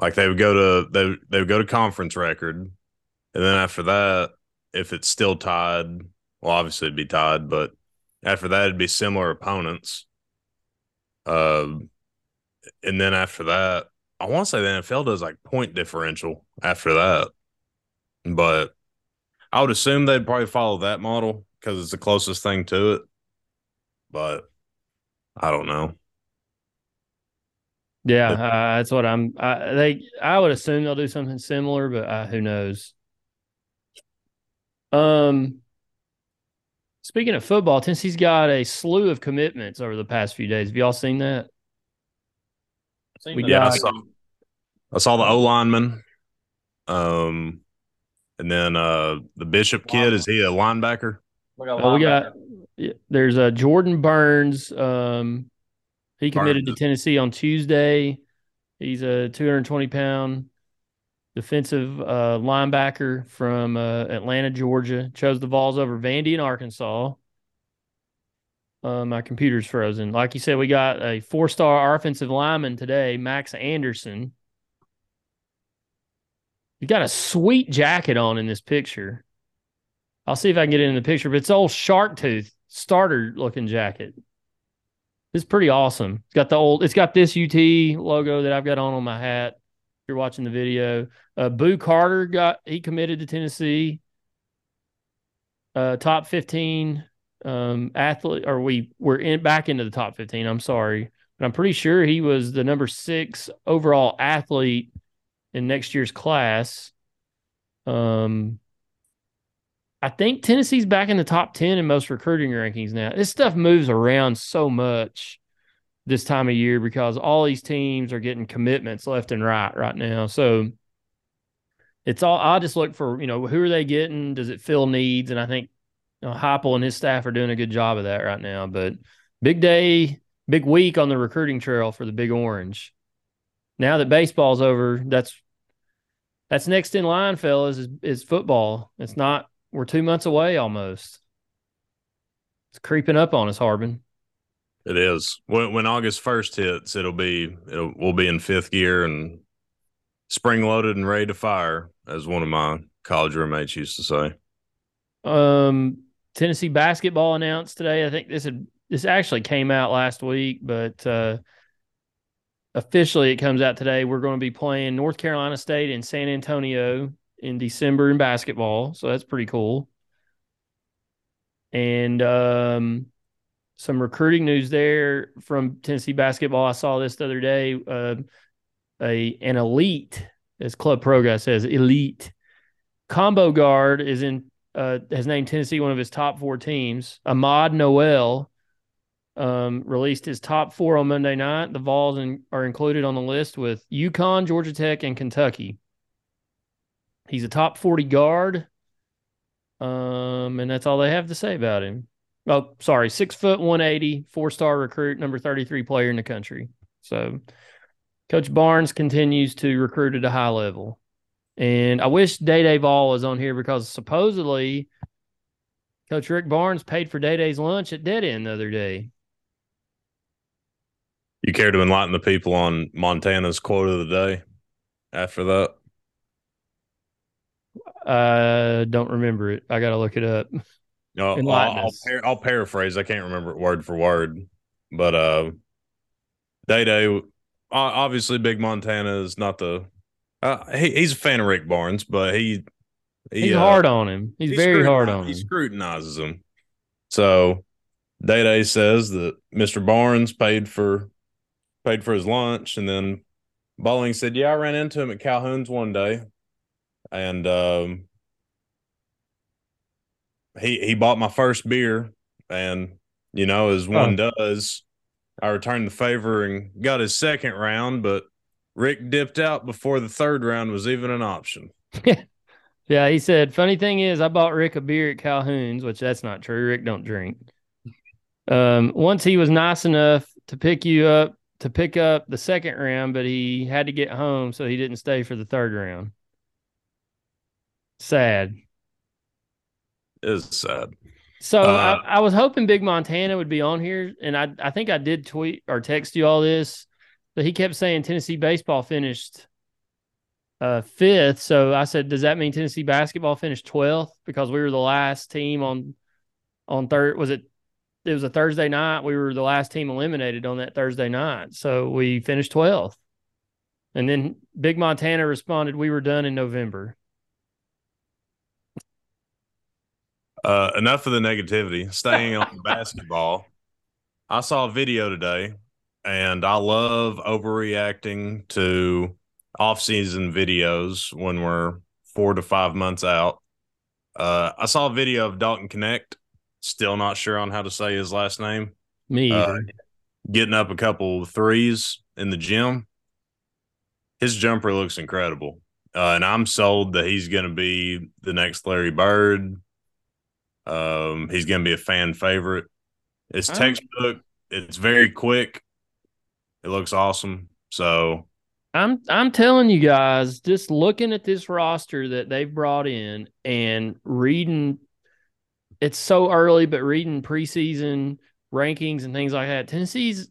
Like they would go to they they would go to conference record, and then after that, if it's still tied, well, obviously it'd be tied, but after that, it'd be similar opponents. Uh, and then after that, I want to say the N F L does like point differential after that. But I would assume they'd probably follow that model because it's the closest thing to it. But I don't know. Yeah, uh, that's what I'm. I, they, I would assume they'll do something similar, but uh, who knows? Um, speaking of football, Tennessee's got a slew of commitments over the past few days. Have y'all seen that? Seen we that. Yeah, I saw, I saw the O-lineman. Um, and then uh, the Bishop kid, is he a linebacker? We got, oh, we got there's a Jordan Burns. Um, he committed Burns. to Tennessee on Tuesday. He's a two hundred twenty pound defensive uh, linebacker from uh, Atlanta, Georgia. Chose the Vols over Vandy and Arkansas. Uh, my computer's frozen. Like you said, we got a four-star offensive lineman today, Max Anderson. You got a sweet jacket on in this picture. I'll see if I can get it in the picture, but it's old shark tooth starter-looking jacket. It's pretty awesome. It's got the old, it's got this U T logo that I've got on on my hat. If you're watching the video, uh, Boo Carter got, he committed to Tennessee. Uh, top fifteen um, athlete, or we we're in back into the top fifteen. I'm sorry, but I'm pretty sure he was the number six overall athlete in next year's class. Um, I think Tennessee's back in the top ten in most recruiting rankings now. This stuff moves around so much this time of year because all these teams are getting commitments left and right right now. So it's all, I just look for, you know, who are they getting? Does it fill needs? And I think, you know, Heupel and his staff are doing a good job of that right now. But big day, big week on the recruiting trail for the Big Orange. Now that baseball's over, that's that's next in line, fellas, is, is football. It's not. We're two months away almost. It's creeping up on us, Harbin. It is. When, when August first hits, it'll be it'll, we'll be in fifth gear and spring-loaded and ready to fire, as one of my college roommates used to say. Um, Tennessee basketball announced today. I think this had, this actually came out last week, but uh, officially it comes out today. We're going to be playing North Carolina State in San Antonio in December in basketball, so that's pretty cool. And um, some recruiting news there from Tennessee basketball. I saw this the other day. Uh, a an elite, as Club Pro Guy says, elite combo guard is in. Uh, has named Tennessee one of his top four teams. Ahmad Noel um, released his top four on Monday night. The Vols in, are included on the list with UConn, Georgia Tech, and Kentucky. He's a top forty guard, um, and that's all they have to say about him. Oh, sorry, six foot one eighty, four-star recruit, number thirty-three player in the country. So Coach Barnes continues to recruit at a high level. And I wish Day-Day Vol was on here because supposedly Coach Rick Barnes paid for Day-Day's lunch at Dead End the other day. You care to enlighten the people on Montana's quote of the day after that? Uh, don't remember it. I got to look it up. No, I'll, I'll, par- I'll paraphrase. I can't remember it word for word, but uh, Day Day, obviously, Big Montana is not the. Uh, he, he's a fan of Rick Barnes, but he, he he's uh, hard on him. He's he very hard on him. He scrutinizes him. So Day Day says that Mister Barnes paid for paid for his lunch, and then Bowling said, "Yeah, I ran into him at Calhoun's one day." And um, he he bought my first beer, and, you know, as one oh. does, I returned the favor and got his second round, but Rick dipped out before the third round was even an option. Yeah, he said, funny thing is, I bought Rick a beer at Calhoun's, which that's not true. Rick don't drink. Um, once he was nice enough to pick you up, to pick up the second round, but he had to get home, so he didn't stay for the third round. Sad. It is sad. So uh, I, I was hoping Big Montana would be on here, and I, I think I did tweet or text you all this, but he kept saying Tennessee baseball finished uh, fifth. So I said, does that mean Tennessee basketball finished twelfth? Because we were the last team on on third. Was it? It was a Thursday night. We were the last team eliminated on that Thursday night, so we finished twelfth. And then Big Montana responded, "We were done in November." Uh, enough of the negativity. Staying on basketball, I saw a video today, and I love overreacting to off-season videos when we're four to five months out. Uh, I saw a video of Dalton Connect, still not sure on how to say his last name. Me either. Uh, getting up a couple threes in the gym. His jumper looks incredible, uh, and I'm sold that he's going to be the next Larry Bird. Um, he's going to be a fan favorite. It's textbook. It's very quick. It looks awesome. So I'm, I'm telling you guys, just looking at this roster that they've brought in and reading, it's so early, but reading preseason rankings and things like that, Tennessee's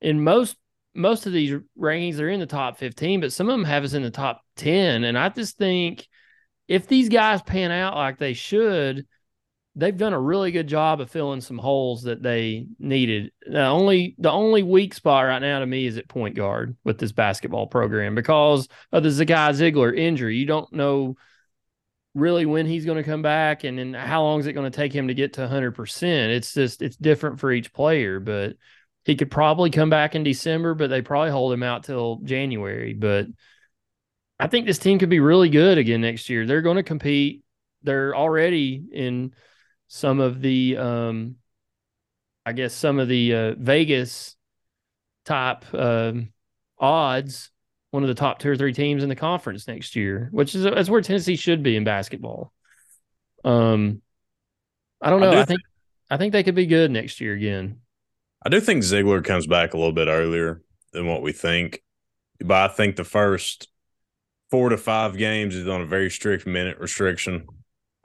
in most, most of these rankings are in the top fifteen, but some of them have us in the top ten. And I just think if these guys pan out like they should, they've done a really good job of filling some holes that they needed. The only, the only weak spot right now to me is at point guard with this basketball program because of the Zakai Ziegler injury. You don't know really when he's going to come back and then how long is it going to take him to get to one hundred percent. It's just, it's different for each player, but he could probably come back in December, but they probably hold him out till January. But I think this team could be really good again next year. They're going to compete. They're already in some of the, um, I guess, some of the uh, Vegas top um, odds, one of the top two or three teams in the conference next year, which is that's where Tennessee should be in basketball. Um, I don't know. I, do I think I think they could be good next year again. I do think Ziegler comes back a little bit earlier than what we think, but I think the first four to five games is on a very strict minute restriction.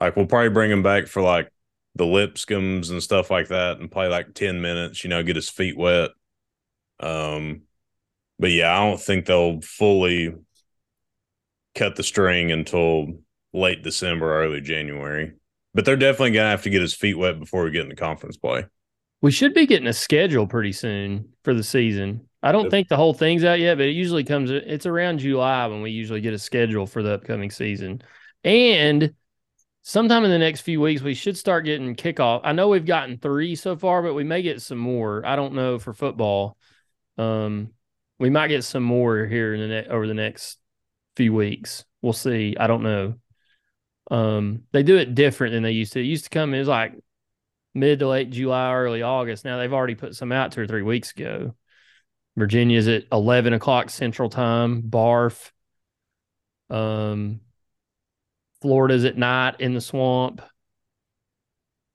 Like, we'll probably bring him back for, like, the Lipscombs and stuff like that and play, like, ten minutes, you know, get his feet wet. Um, but, yeah, I don't think they'll fully cut the string until late December, early January. But they're definitely going to have to get his feet wet before we get into conference play. We should be getting a schedule pretty soon for the season. I don't think the whole thing's out yet, but it usually comes – it's around July when we usually get a schedule for the upcoming season. And sometime in the next few weeks, we should start getting kickoff. I know we've gotten three so far, but we may get some more. I don't know for football. Um, we might get some more here in the ne- over the next few weeks. We'll see. I don't know. Um, they do it different than they used to. It used to come in like – mid to late July, early August. Now they've already put some out two or three weeks ago. Virginia's at eleven o'clock Central Time. Barf. Um, Florida's at night in the swamp.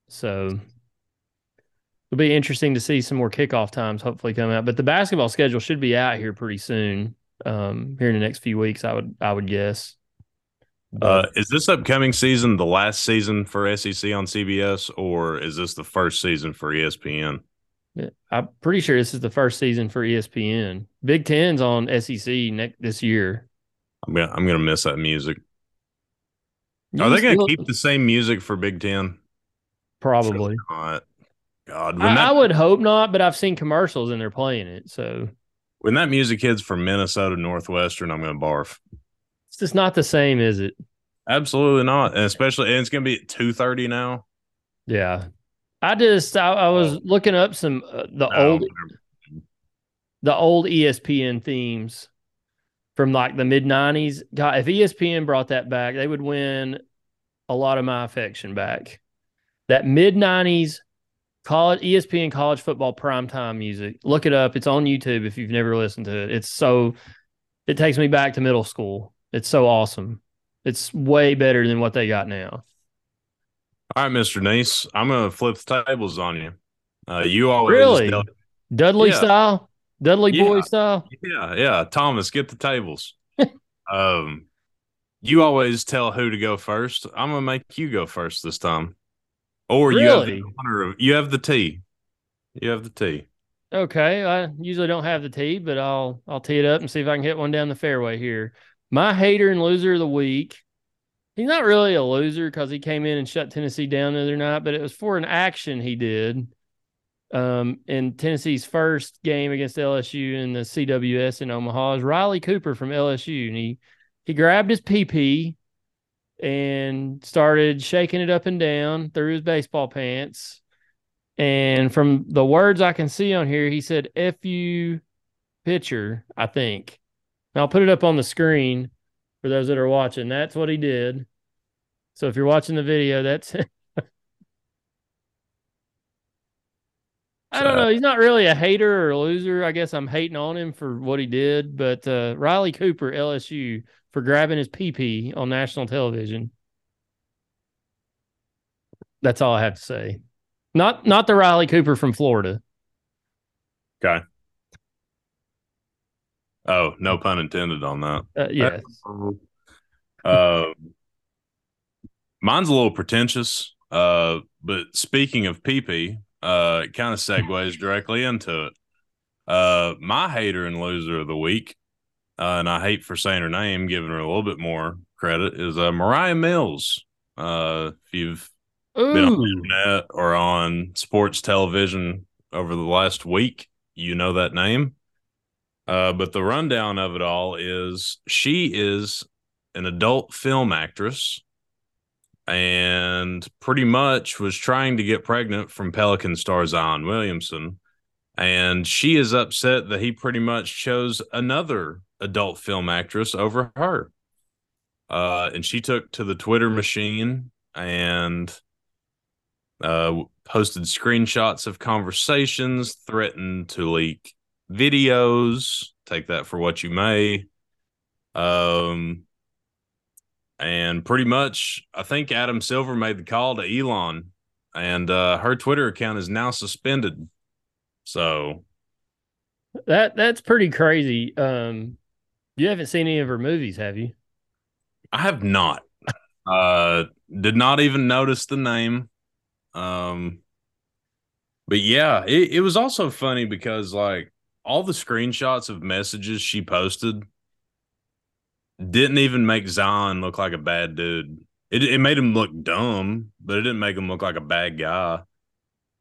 So it'll be interesting to see some more kickoff times hopefully come out. But the basketball schedule should be out here pretty soon. Um, here in the next few weeks, I would I would guess. Uh, is this upcoming season the last season for S E C on C B S, or is this the first season for E S P N? I'm pretty sure this is the first season for E S P N. Big Ten's on S E C next this year. I'm gonna, I'm gonna miss that music. You Are they gonna still... keep the same music for Big Ten? Probably not. God, I, that... I would hope not, but I've seen commercials and they're playing it. So when that music hits from Minnesota Northwestern, I'm gonna barf. It's just not the same, is it? Absolutely not. And especially, and it's going to be at two thirty now. Yeah. I just, I, I was looking up some, uh, the no, old, never. the old E S P N themes from like the mid nineties. God, if E S P N brought that back, they would win a lot of my affection back. That mid nineties college, E S P N college football primetime music. Look it up. It's on YouTube. If you've never listened to it, it's so, it takes me back to middle school. It's so awesome. It's way better than what they got now. All right, Mister Nice, I'm going to flip the tables on you. Uh, you always really tell- Dudley yeah. style, Dudley yeah. boy style. Yeah, yeah. Thomas, get the tables. um, you always tell who to go first. I'm going to make you go first this time, or really? you have the honor of you have the tea. You have the tea. Okay, I usually don't have the tea, but I'll I'll tee it up and see if I can hit one down the fairway here. My hater and loser of the week, he's not really a loser because he came in and shut Tennessee down the other night, but it was for an action he did um, in Tennessee's first game against L S U in the C W S in Omaha. Is Riley Cooper from L S U, and he, he grabbed his pee-pee and started shaking it up and down through his baseball pants. And from the words I can see on here, he said, F you pitcher, I think. Now, I'll put it up on the screen for those that are watching. That's what he did. So if you're watching the video, that's it. I don't know. He's not really a hater or a loser. I guess I'm hating on him for what he did. But uh, Riley Cooper, L S U, for grabbing his pee-pee on national television. That's all I have to say. Not, not the Riley Cooper from Florida. Okay. Oh, no pun intended on that. Uh, yes. Uh, mine's a little pretentious, uh, but speaking of pee-pee, uh, it kind of segues directly into it. Uh, my hater and loser of the week, uh, and I hate for saying her name, giving her a little bit more credit, is uh, Mariah Mills. Uh, if you've Ooh. Been on the internet or on sports television over the last week, you know that name. Uh, but the rundown of it all is she is an adult film actress and pretty much was trying to get pregnant from Pelican star Zion Williamson. And she is upset that he pretty much chose another adult film actress over her. Uh, and she took to the Twitter machine and uh, posted screenshots of conversations, threatened to leak videos. Take that for what you may. Um, and pretty much, I think Adam Silver made the call to Elon, and uh, her Twitter account is now suspended. So that that's pretty crazy. Um, you haven't seen any of her movies, have you? I have not. Uh, did not even notice the name. Um, but yeah, it, it was also funny because like all the screenshots of messages she posted didn't even make Zion look like a bad dude. It it made him look dumb, but it didn't make him look like a bad guy.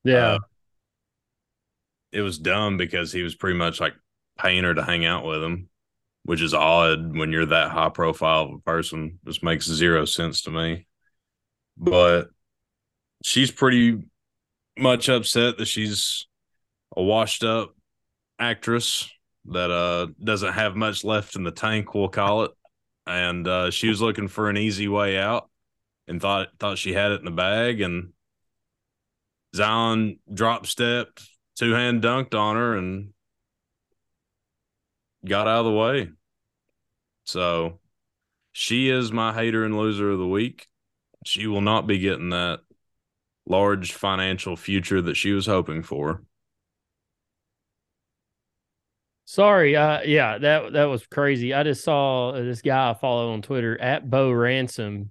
Yeah. Uh, it was dumb because he was pretty much like paying her to hang out with him, which is odd when you're that high profile of a person. This makes zero sense to me. But she's pretty much upset that she's a washed up actress that uh, doesn't have much left in the tank, we'll call it. And uh, she was looking for an easy way out and thought thought she had it in the bag. And Zion drop stepped, two-hand dunked on her and got out of the way. So she is my hater and loser of the week. She will not be getting that large financial future that she was hoping for. Sorry. Uh, yeah, that that was crazy. I just saw this guy I follow on Twitter, at Bo Ransom,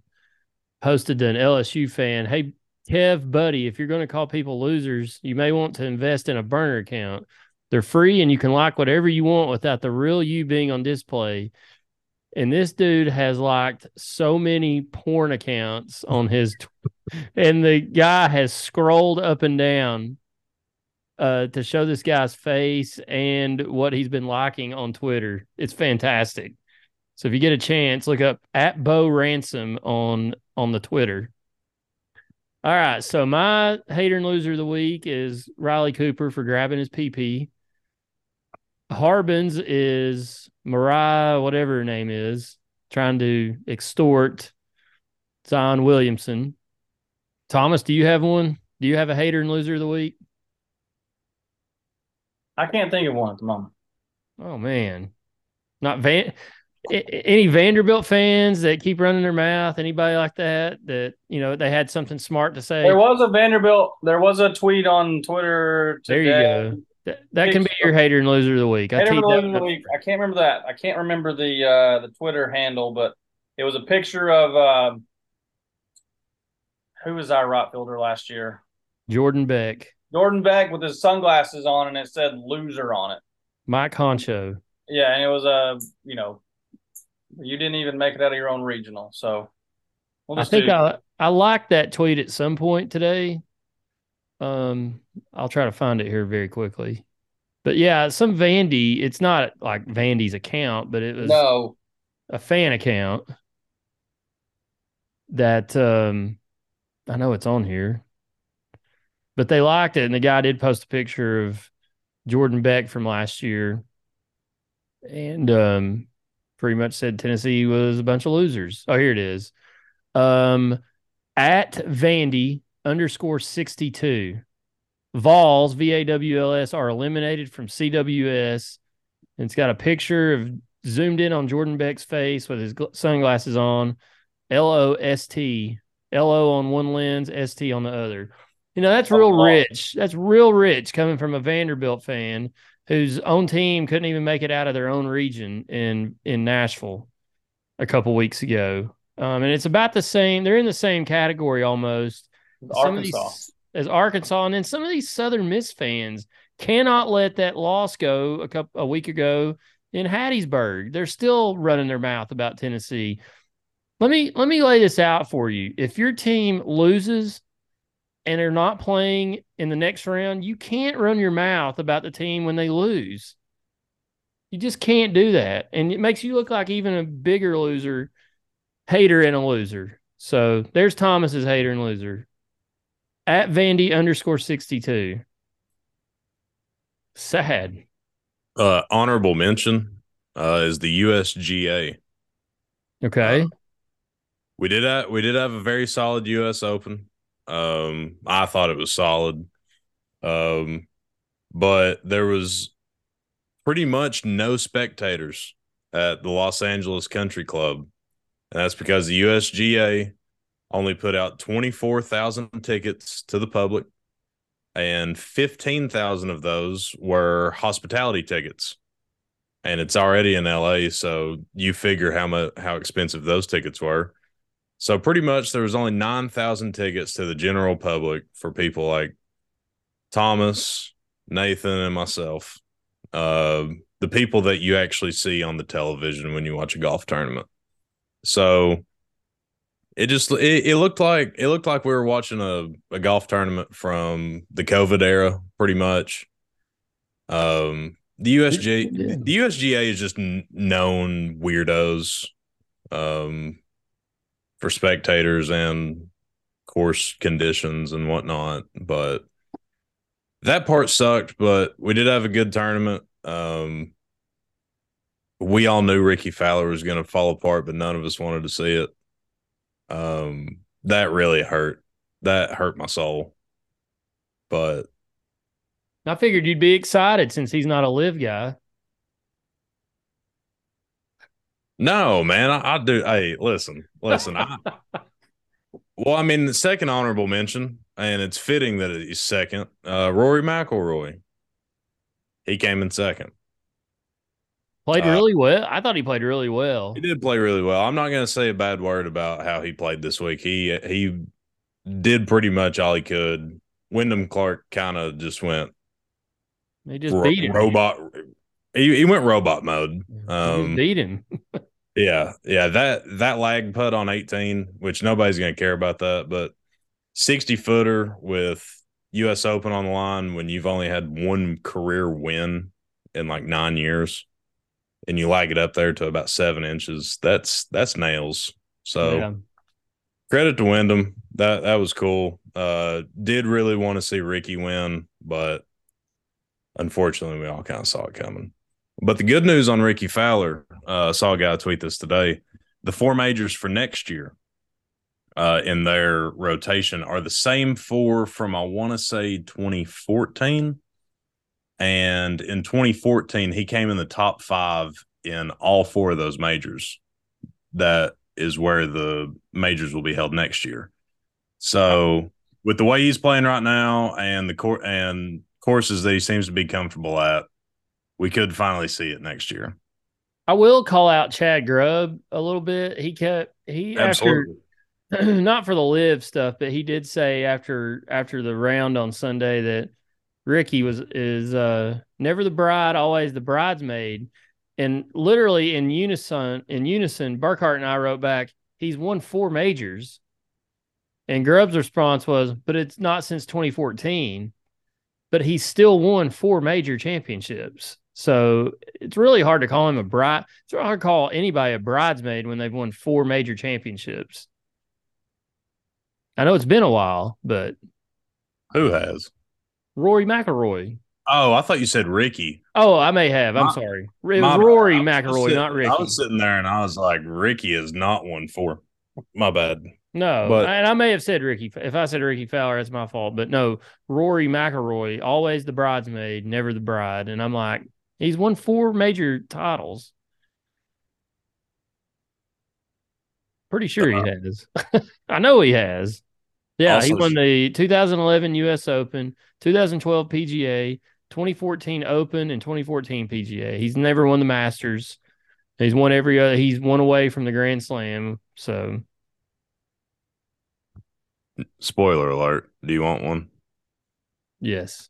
posted to an L S U fan, "Hey, Kev, buddy, if you're going to call people losers, you may want to invest in a burner account. They're free and you can like whatever you want without the real you being on display." And this dude has liked so many porn accounts on his t- and the guy has scrolled up and down uh, to show this guy's face and what he's been liking on Twitter. It's fantastic. So if you get a chance, look up at Bo Ransom on, on the Twitter. All right, so my hater and loser of the week is Riley Cooper for grabbing his P P. Harbin's is Mariah, whatever her name is, trying to extort Zion Williamson. Thomas, do you have one? Do you have a hater and loser of the week? I can't think of one at the moment. Oh, man. Not Van... Any Vanderbilt fans that keep running their mouth, anybody like that, that, you know, they had something smart to say. There was a Vanderbilt, there was a tweet on Twitter today. There you go. That, that can be your hater and loser of the week. Hater I, and loser of the week. I can't remember that. I can't remember the uh, the Twitter handle, but it was a picture of uh, who was our right fielder last year? Jordan Beck. Jordan Beck with his sunglasses on, and it said "loser" on it. Mike Honcho. Yeah, and it was a uh, you know. You didn't even make it out of your own regional, so we'll just I think do... I I liked that tweet at some point today. Um, I'll try to find it here very quickly. But yeah, some Vandy. It's not like Vandy's account, but it was no. a fan account that um, I know it's on here. But they liked it, and the guy did post a picture of Jordan Beck from last year, and um. pretty much said Tennessee was a bunch of losers. Oh, here it is. Um, at Vandy underscore sixty-two. Vols, V A W L S, are eliminated from C W S. And it's got a picture of zoomed in on Jordan Beck's face with his gl- sunglasses on. L O S T. L O on one lens, S T on the other. You know, that's real rich. That's real rich coming from a Vanderbilt fan whose own team couldn't even make it out of their own region in, in Nashville a couple weeks ago. Um, and it's about the same. They're in the same category almost. Arkansas. These, as Arkansas. And then some of these Southern Miss fans cannot let that loss go a couple, a week ago in Hattiesburg. They're still running their mouth about Tennessee. Let me, let me lay this out for you. If your team loses and they're not playing in the next round, you can't run your mouth about the team when they lose. You just can't do that. And it makes you look like even a bigger loser, hater and a loser. So there's Thomas's hater and loser. At Vandy underscore sixty-two. Sad. Uh, honorable mention uh, is the U S G A. Okay. Uh, we did have, we did have a very solid U S Open. Um, I thought it was solid. Um, but there was pretty much no spectators at the Los Angeles Country Club. And that's because the U S G A only put out twenty-four thousand tickets to the public, and fifteen thousand of those were hospitality tickets. And it's already in L A, so you figure how much, how expensive those tickets were. So pretty much there was only nine thousand tickets to the general public for people like Thomas, Nathan, and myself. Uh, the people that you actually see on the television when you watch a golf tournament. So it just it, it looked like it looked like we were watching a, a golf tournament from the COVID era, pretty much. Um, the U S G A, yeah. the U S G A is just n- known weirdos, um, for spectators and course conditions and whatnot. But that part sucked. But we did have a good tournament. Um, we all knew Ricky Fowler was going to fall apart, but none of us wanted to see it. Um, that really hurt. That hurt my soul. But I figured you'd be excited since he's not a live guy. No, man, I, I do. Hey, listen, listen. I, well, I mean, the second honorable mention, and it's fitting that it's second, uh, Rory McIlroy. He came in second. Played really uh, well. I thought he played really well. He did play really well. I'm not going to say a bad word about how he played this week. He he did pretty much all he could. Wyndham Clark kind of just went. They just ro- beat him. Robot. He he went robot mode. Um, just beat him. yeah, yeah. That that lag putt on eighteen, which nobody's going to care about that, but sixty footer with U S Open on the line when you've only had one career win in like nine years. And you lag it up there to about seven inches. That's that's nails. So yeah. Credit to Wyndham. That that was cool. Uh, did really want to see Ricky win, but unfortunately, we all kind of saw it coming. But the good news on Ricky Fowler, uh, I saw a guy tweet this today. The four majors for next year uh, in their rotation are the same four from I want to say twenty fourteen. And in twenty fourteen, he came in the top five in all four of those majors. That is where the majors will be held next year. So with the way he's playing right now and the cor- and courses that he seems to be comfortable at, we could finally see it next year. I will call out Chad Grubb a little bit. He kept he Absolutely. after not for the live stuff, but he did say after after the round on Sunday that Ricky was is uh, never the bride, always the bridesmaid, and literally in unison. In unison, Burkhart and I wrote back, "He's won four majors," and Grubb's response was, "But it's not since twenty fourteen, but he's still won four major championships." So it's really hard to call him a bride. It's really hard to call anybody a bridesmaid when they've won four major championships. I know it's been a while, but who has? Rory McIlroy. Oh, I thought you said Ricky. Oh, I may have. I'm my, sorry. It was Rory McIlroy, sitting, not Ricky. I was sitting there and I was like, Ricky is not one for. My bad. No, but, and I may have said Ricky. If I said Ricky Fowler, that's my fault. But no, Rory McIlroy, always the bridesmaid, never the bride. And I'm like, he's won four major titles. Pretty sure uh, he has. I know he has. Yeah, also, he won the two thousand eleven U S Open, two thousand twelve P G A, twenty fourteen Open, and twenty fourteen P G A. He's never won the Masters. He's won every other. He's one away from the Grand Slam. So, spoiler alert: do you want one? Yes.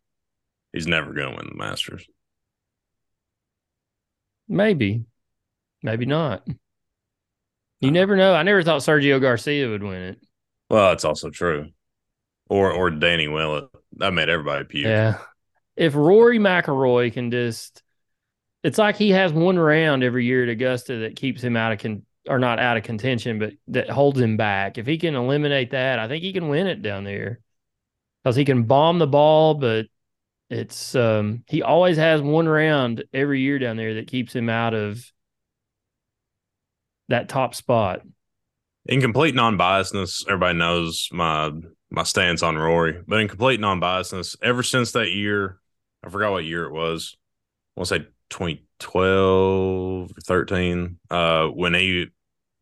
He's never going to win the Masters. Maybe, maybe not. You never know. I never thought Sergio Garcia would win it. Well, that's also true. Or or Danny Willett. That made everybody puke. Yeah. If Rory McIlroy can just – it's like he has one round every year at Augusta that keeps him out of con- – or not out of contention, but that holds him back. If he can eliminate that, I think he can win it down there because he can bomb the ball, but it's um, he always has one round every year down there that keeps him out of that top spot. In complete non-biasedness, everybody knows my – my stance on Rory, but in complete non-biasedness, ever since that year, I forgot what year it was. I want to say twenty twelve or thirteen, uh, when he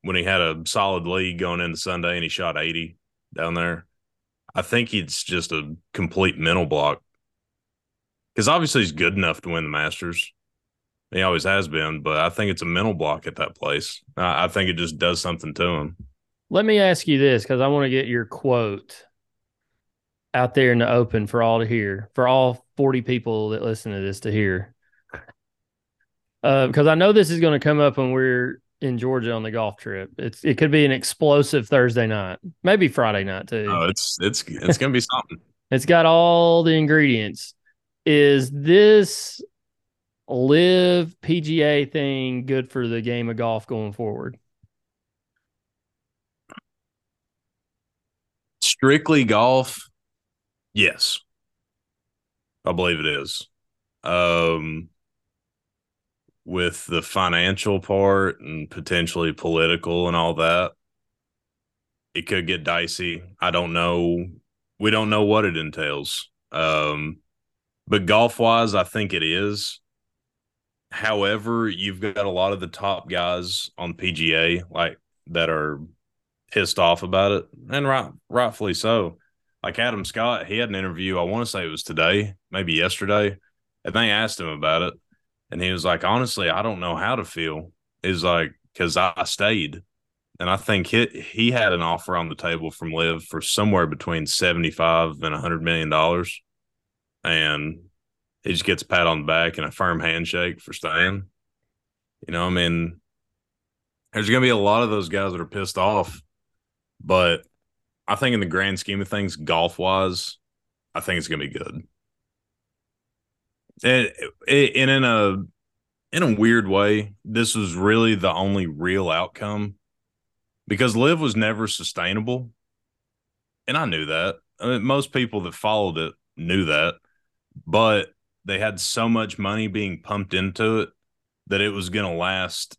when he had a solid lead going into Sunday and he shot eighty down there. I think it's just a complete mental block because obviously he's good enough to win the Masters. He always has been, but I think it's a mental block at that place. I, I think it just does something to him. Let me ask you this because I want to get your quote out there in the open for all to hear, for all forty people that listen to this to hear. Uh, because I know this is going to come up when we're in Georgia on the golf trip. It's it could be an explosive Thursday night, maybe Friday night too. Oh, it's it's it's going to be something. It's got all the ingredients. Is this live P G A thing good for the game of golf going forward? Strictly golf. Yes, I believe it is. Um, with the financial part and potentially political and all that, it could get dicey. I don't know. We don't know what it entails. Um, but golf-wise, I think it is. However, you've got a lot of the top guys on P G A like that are pissed off about it, and right, rightfully so. Like Adam Scott, he had an interview, I want to say it was today, maybe yesterday, and they asked him about it. And he was like, honestly, I don't know how to feel. It's like, because I stayed. And I think he, he had an offer on the table from Liv for somewhere between seventy-five and one hundred million dollars. And he just gets a pat on the back and a firm handshake for staying. You know, I mean, there's going to be a lot of those guys that are pissed off, but I think in the grand scheme of things, golf-wise, I think it's going to be good. And, and in a in a weird way, this was really the only real outcome because Liv was never sustainable, and I knew that. I mean, most people that followed it knew that, but they had so much money being pumped into it that it was going to last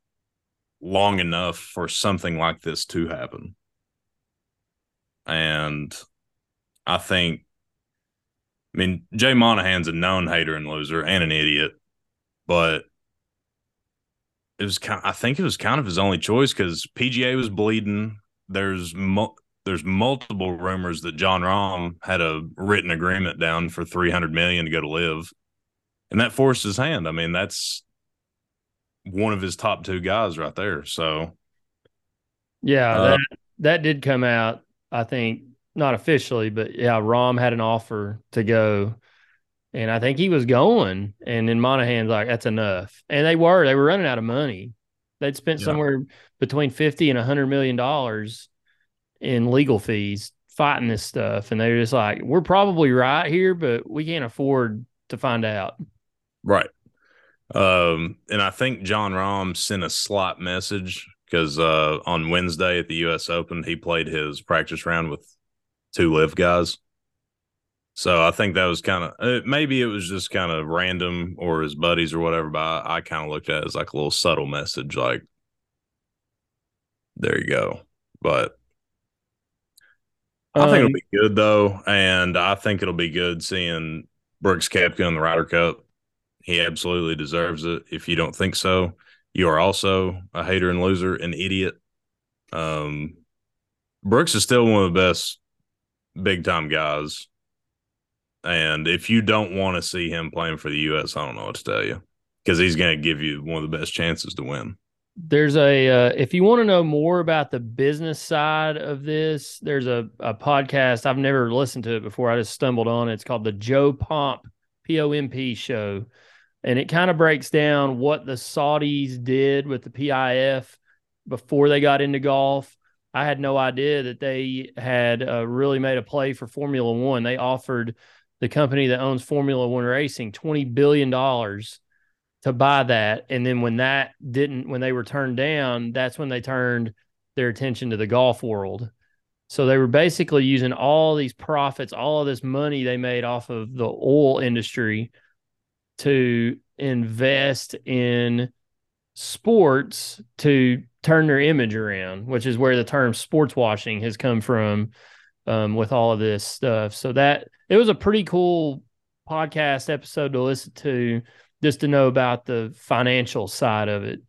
long enough for something like this to happen. And I think, I mean, Jay Monahan's a known hater and loser and an idiot, but it was kind of, I think it was kind of his only choice because P G A was bleeding. There's mu- there's multiple rumors that Jon Rahm had a written agreement down for three hundred million to go to Live, and that forced his hand. I mean, that's one of his top two guys right there. So, yeah, uh, that that did come out. I think not officially, but yeah, Rahm had an offer to go, and I think he was going. And then Monahan's like, "That's enough." And they were, they were running out of money. They'd spent yeah. somewhere between fifty and a hundred million dollars in legal fees fighting this stuff, and they were just like, "We're probably right here, but we can't afford to find out." Right. Um, and I think Jon Rahm sent a slight message. Because uh, on Wednesday at the U S Open, he played his practice round with two Live guys. So I think that was kind of – maybe it was just kind of random or his buddies or whatever, but I, I kind of looked at it as like a little subtle message, like, there you go. But I um, think it'll be good, though, and I think it'll be good seeing Brooks Koepka in the Ryder Cup. He absolutely deserves it. If you don't think so, you are also a hater and loser, an idiot. Um, Brooks is still one of the best big-time guys. And if you don't want to see him playing for the U S, I don't know what to tell you because he's going to give you one of the best chances to win. There's a uh, – if you want to know more about the business side of this, there's a, a podcast. I've never listened to it before. I just stumbled on it. It's called the Joe Pomp, P O M P Show. And it kind of breaks down what the Saudis did with the P I F before they got into golf I had no idea that they had uh, really made a play for Formula One. They offered the company that owns Formula One Racing twenty billion dollars to buy that. And then when that didn't, when they were turned down, that's when they turned their attention to the golf world. So they were basically using all these profits, all of this money they made off of the oil industry to invest in sports to turn their image around, which is where the term sports washing has come from um, with all of this stuff. So that it was a pretty cool podcast episode to listen to, just to know about the financial side of it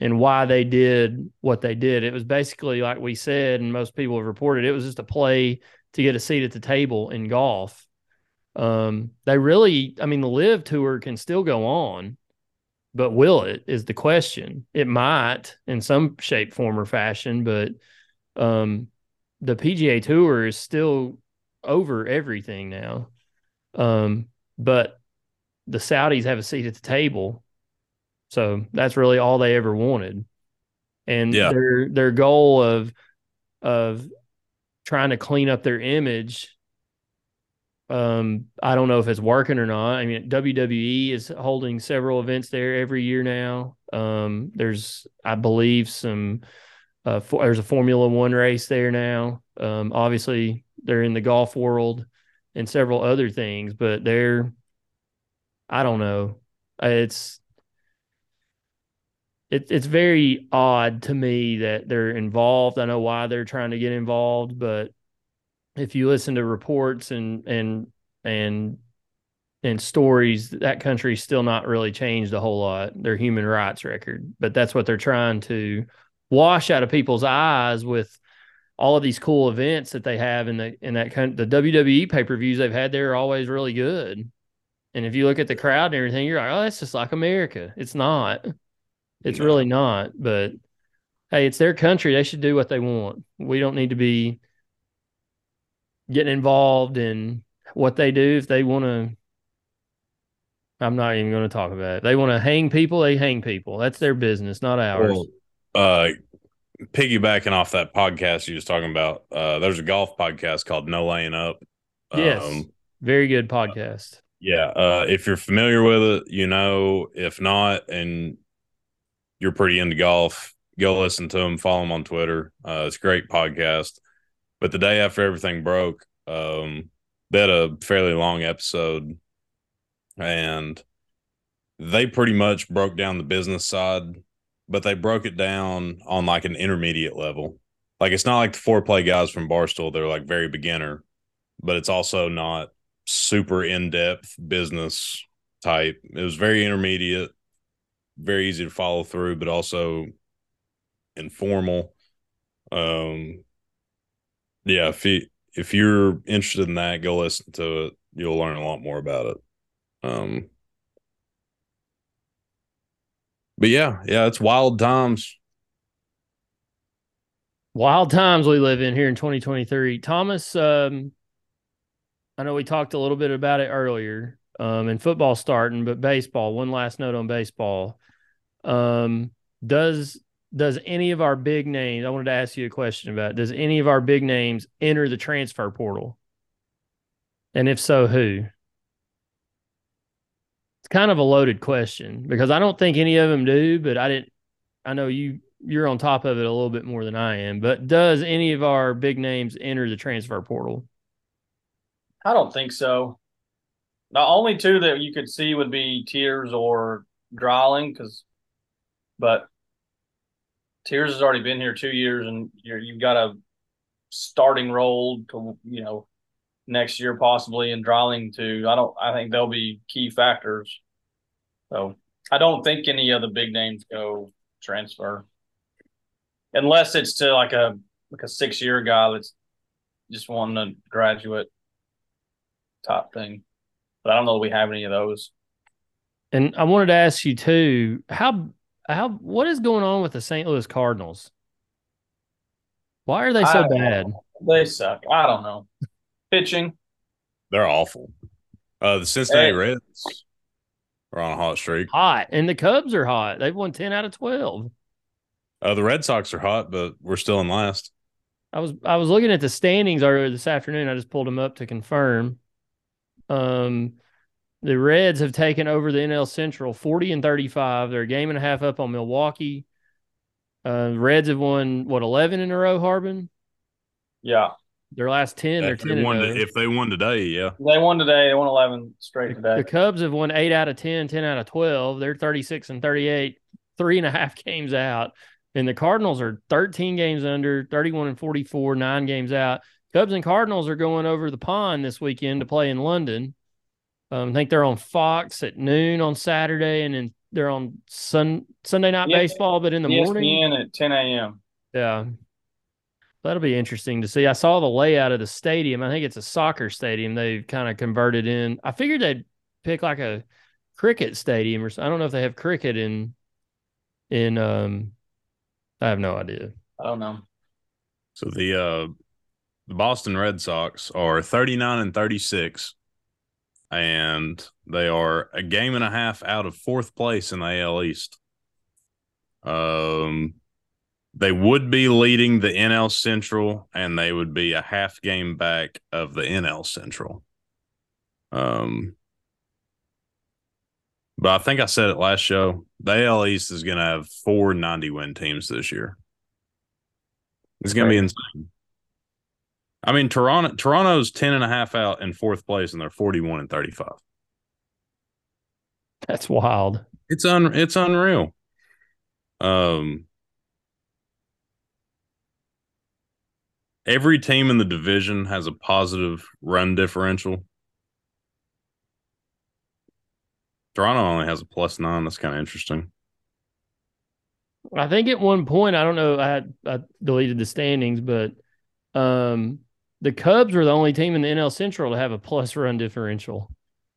and why they did what they did. It was basically, like we said, and most people have reported, it was just a play to get a seat at the table in golf. Um, they really, I mean, the LIV Tour can still go on, but will it is the question. It might in some shape, form, or fashion, but um, the P G A Tour is still over everything now. Um, but the Saudis have a seat at the table. So that's really all they ever wanted. And yeah. their their goal of of trying to clean up their image, um, I don't know if it's working or not. I mean, W W E is holding several events there every year now. Um, there's, I believe, some uh, for, there's a Formula One race there now. Um, obviously, they're in the golf world and several other things, but they're, I don't know. It's It, it's very odd to me that they're involved. I know why they're trying to get involved, but if you listen to reports and and and and stories, that country's still not really changed a whole lot, their human rights record. But that's what they're trying to wash out of people's eyes with all of these cool events that they have in the in that country. The W W E pay-per-views they've had there are always really good. And if you look at the crowd and everything, you're like, oh, that's just like America. It's not. It's no. really not, but hey, it's their country. They should do what they want. We don't need to be getting involved in what they do. If they want to, I'm not even going to talk about it. If they want to hang people, they hang people. That's their business, not ours. Well, uh, piggybacking off that podcast you was talking about, uh, there's a golf podcast called No Laying Up. Yes, um, very good podcast. Uh, yeah, uh, if you're familiar with it, you know. If not, and you're pretty into golf, go listen to them, follow them on Twitter. Uh, it's a great podcast. But the day after everything broke, um, they had a fairly long episode, and they pretty much broke down the business side, but they broke it down on like an intermediate level. Like, it's not like the foreplay guys from Barstool. They're like very beginner, but it's also not super in-depth business type. It was very intermediate, very easy to follow through, but also informal. Um, yeah, if, you, if you're interested in that, go listen to it. You'll learn a lot more about it. Um, but yeah, yeah, it's wild times. Wild times we live in here in twenty twenty-three. Thomas, um, I know we talked a little bit about it earlier, um, and football starting, but baseball, one last note on baseball. Um, does does any of our big names, I wanted to ask you a question about, does any of our big names enter the transfer portal? And if so, who? It's kind of a loaded question because I don't think any of them do, but I didn't, I know you, you're on top of it a little bit more than I am, but does any of our big names enter the transfer portal? I don't think so. The only two that you could see would be Tears or Drawling, because, but Tears has already been here two years, and you're, you've got a starting role to, you know, next year possibly, and Drawling too. I don't. I think they'll be key factors. So I don't think any of the big names go transfer, unless it's to like a like a six year guy that's just wanting to graduate type thing. But I don't know that we have any of those. And I wanted to ask you too, how how what is going on with the Saint Louis Cardinals? Why are they so bad? Know. They suck. I don't know. Pitching. They're awful. Uh, the Cincinnati hey. Reds are on a hot streak. Hot. And the Cubs are hot. They've won ten out of twelve. Uh, the Red Sox are hot, but we're still in last. I was I was looking at the standings earlier this afternoon. I just pulled them up to confirm. Um, the Reds have taken over the N L Central, forty and thirty-five. They're a game and a half up on Milwaukee. Uh, Reds have won what, eleven in a row, Harbin? Yeah, their last ten. They're ten. They won to, if they won today, yeah, they won today. They won eleven straight today. The Cubs have won eight out of ten, ten out of twelve. They're thirty-six and thirty-eight, three and a half games out. And the Cardinals are thirteen games under, thirty-one and forty-four, nine games out. Cubs and Cardinals are going over the pond this weekend to play in London. Um, I think they're on Fox at noon on Saturday, and then they're on sun, Sunday night yeah. baseball, but in the E S P N morning. E S P N at ten a.m. Yeah. That'll be interesting to see. I saw the layout of the stadium. I think it's a soccer stadium they've kind of converted in. I figured they'd pick like a cricket stadium or something. I don't know if they have cricket in in – um. I have no idea. I don't know. So the uh, the Boston Red Sox are thirty-nine and thirty-six, and they are a game and a half out of fourth place in the A L East. Um, they would be leading the N L Central, and they would be a half game back of the N L Central. Um, but I think I said it last show. The A L East is going to have four ninety-win teams this year. It's going to be insane. I mean, Toronto Toronto's ten and a half out in fourth place, and they're forty-one and thirty-five. That's wild. It's un it's unreal. Um, every team in the division has a positive run differential. Toronto only has a plus nine. That's kind of interesting. I think at one point, I don't know, I, had, I deleted the standings, but um, the Cubs were the only team in the N L Central to have a plus run differential.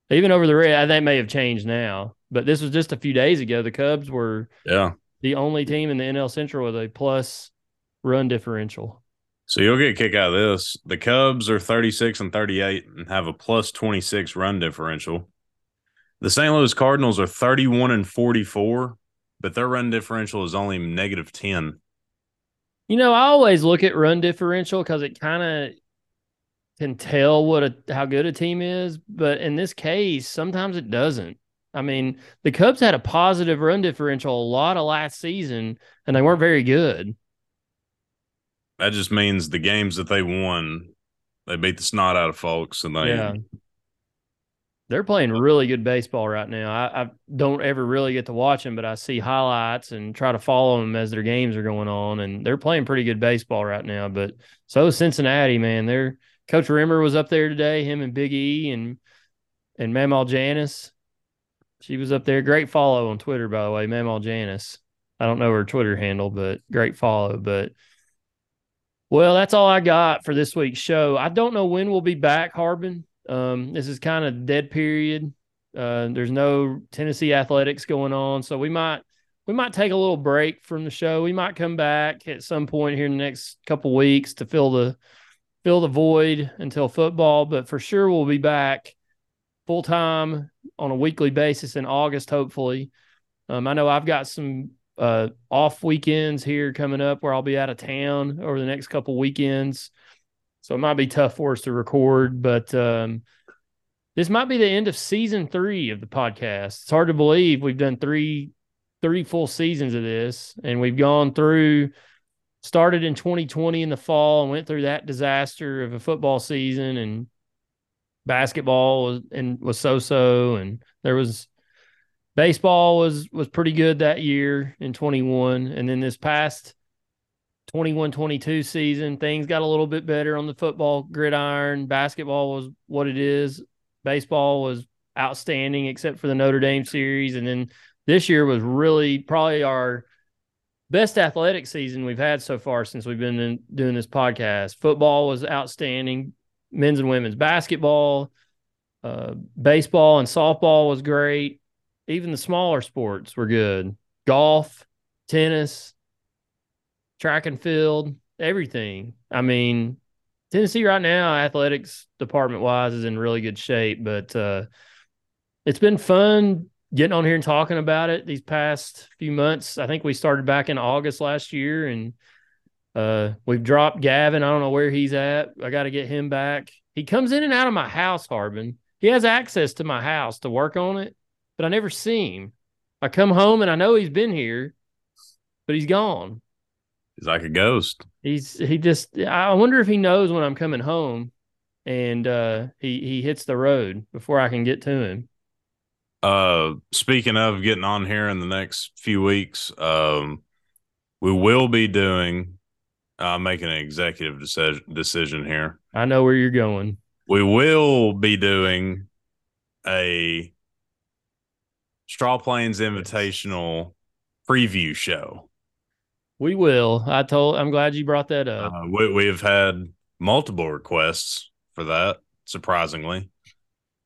Even over the Reds, that may have changed now, but this was just a few days ago. The Cubs were yeah. the only team in the N L Central with a plus run differential. So you'll get a kick out of this. The Cubs are thirty-six and thirty-eight and have a plus twenty-six run differential. The Saint Louis Cardinals are thirty-one and forty-four, but their run differential is only negative ten. You know, I always look at run differential because it kind of can tell what a, how good a team is. But in this case, sometimes it doesn't. I mean, the Cubs had a positive run differential a lot of last season, and they weren't very good. That just means the games that they won, they beat the snot out of folks, and they yeah. – They're playing really good baseball right now. I, I don't ever really get to watch them, but I see highlights and try to follow them as their games are going on, and they're playing pretty good baseball right now. But so is Cincinnati, man. Their Coach Rimmer was up there today, him and Big E and and Mamaw Janice. She was up there. Great follow on Twitter, by the way, Mamaw Janice. I don't know her Twitter handle, but great follow. But, well, that's all I got for this week's show. I don't know when we'll be back, Harbin. Um, this is kind of dead period. Uh, there's no Tennessee athletics going on, so we might we might take a little break from the show. We might come back at some point here in the next couple weeks to fill the fill the void until football. But for sure, we'll be back full time on a weekly basis in August, hopefully. Um, I know I've got some uh, off weekends here coming up where I'll be out of town over the next couple weekends. So it might be tough for us to record, but um, this might be the end of season three of the podcast. It's hard to believe we've done three, three full seasons of this, and we've gone through, started in twenty twenty in the fall and went through that disaster of a football season, and basketball was, and was so-so, and there was baseball was was pretty good that year in twenty-one, and then this past twenty-one twenty-two season, things got a little bit better on the football gridiron. Basketball was what it is. Baseball was outstanding except for the Notre Dame series. And then this year was really probably our best athletic season we've had so far since we've been in, doing this podcast. Football was outstanding. Men's and women's basketball, uh, baseball and softball was great. Even the smaller sports were good. Golf, tennis, track and field, everything. I mean, Tennessee right now, athletics department-wise, is in really good shape, but uh, it's been fun getting on here and talking about it these past few months. I think we started back in August last year, and Uh, we've dropped Gavin. I don't know where he's at. I got to get him back. He comes in and out of my house, Harbin. He has access to my house to work on it, but I never see him. I come home and I know he's been here, but he's gone. He's like a ghost. He's he just. I wonder if he knows when I'm coming home, and uh, he he hits the road before I can get to him. Uh, speaking of getting on here in the next few weeks, um, we will be doing. I'm uh, making an executive deci- decision here. I know where you're going. We will be doing a Straw Plains Invitational preview show. We will. I told. I'm glad you brought that up. Uh, we, we've had multiple requests for that, surprisingly.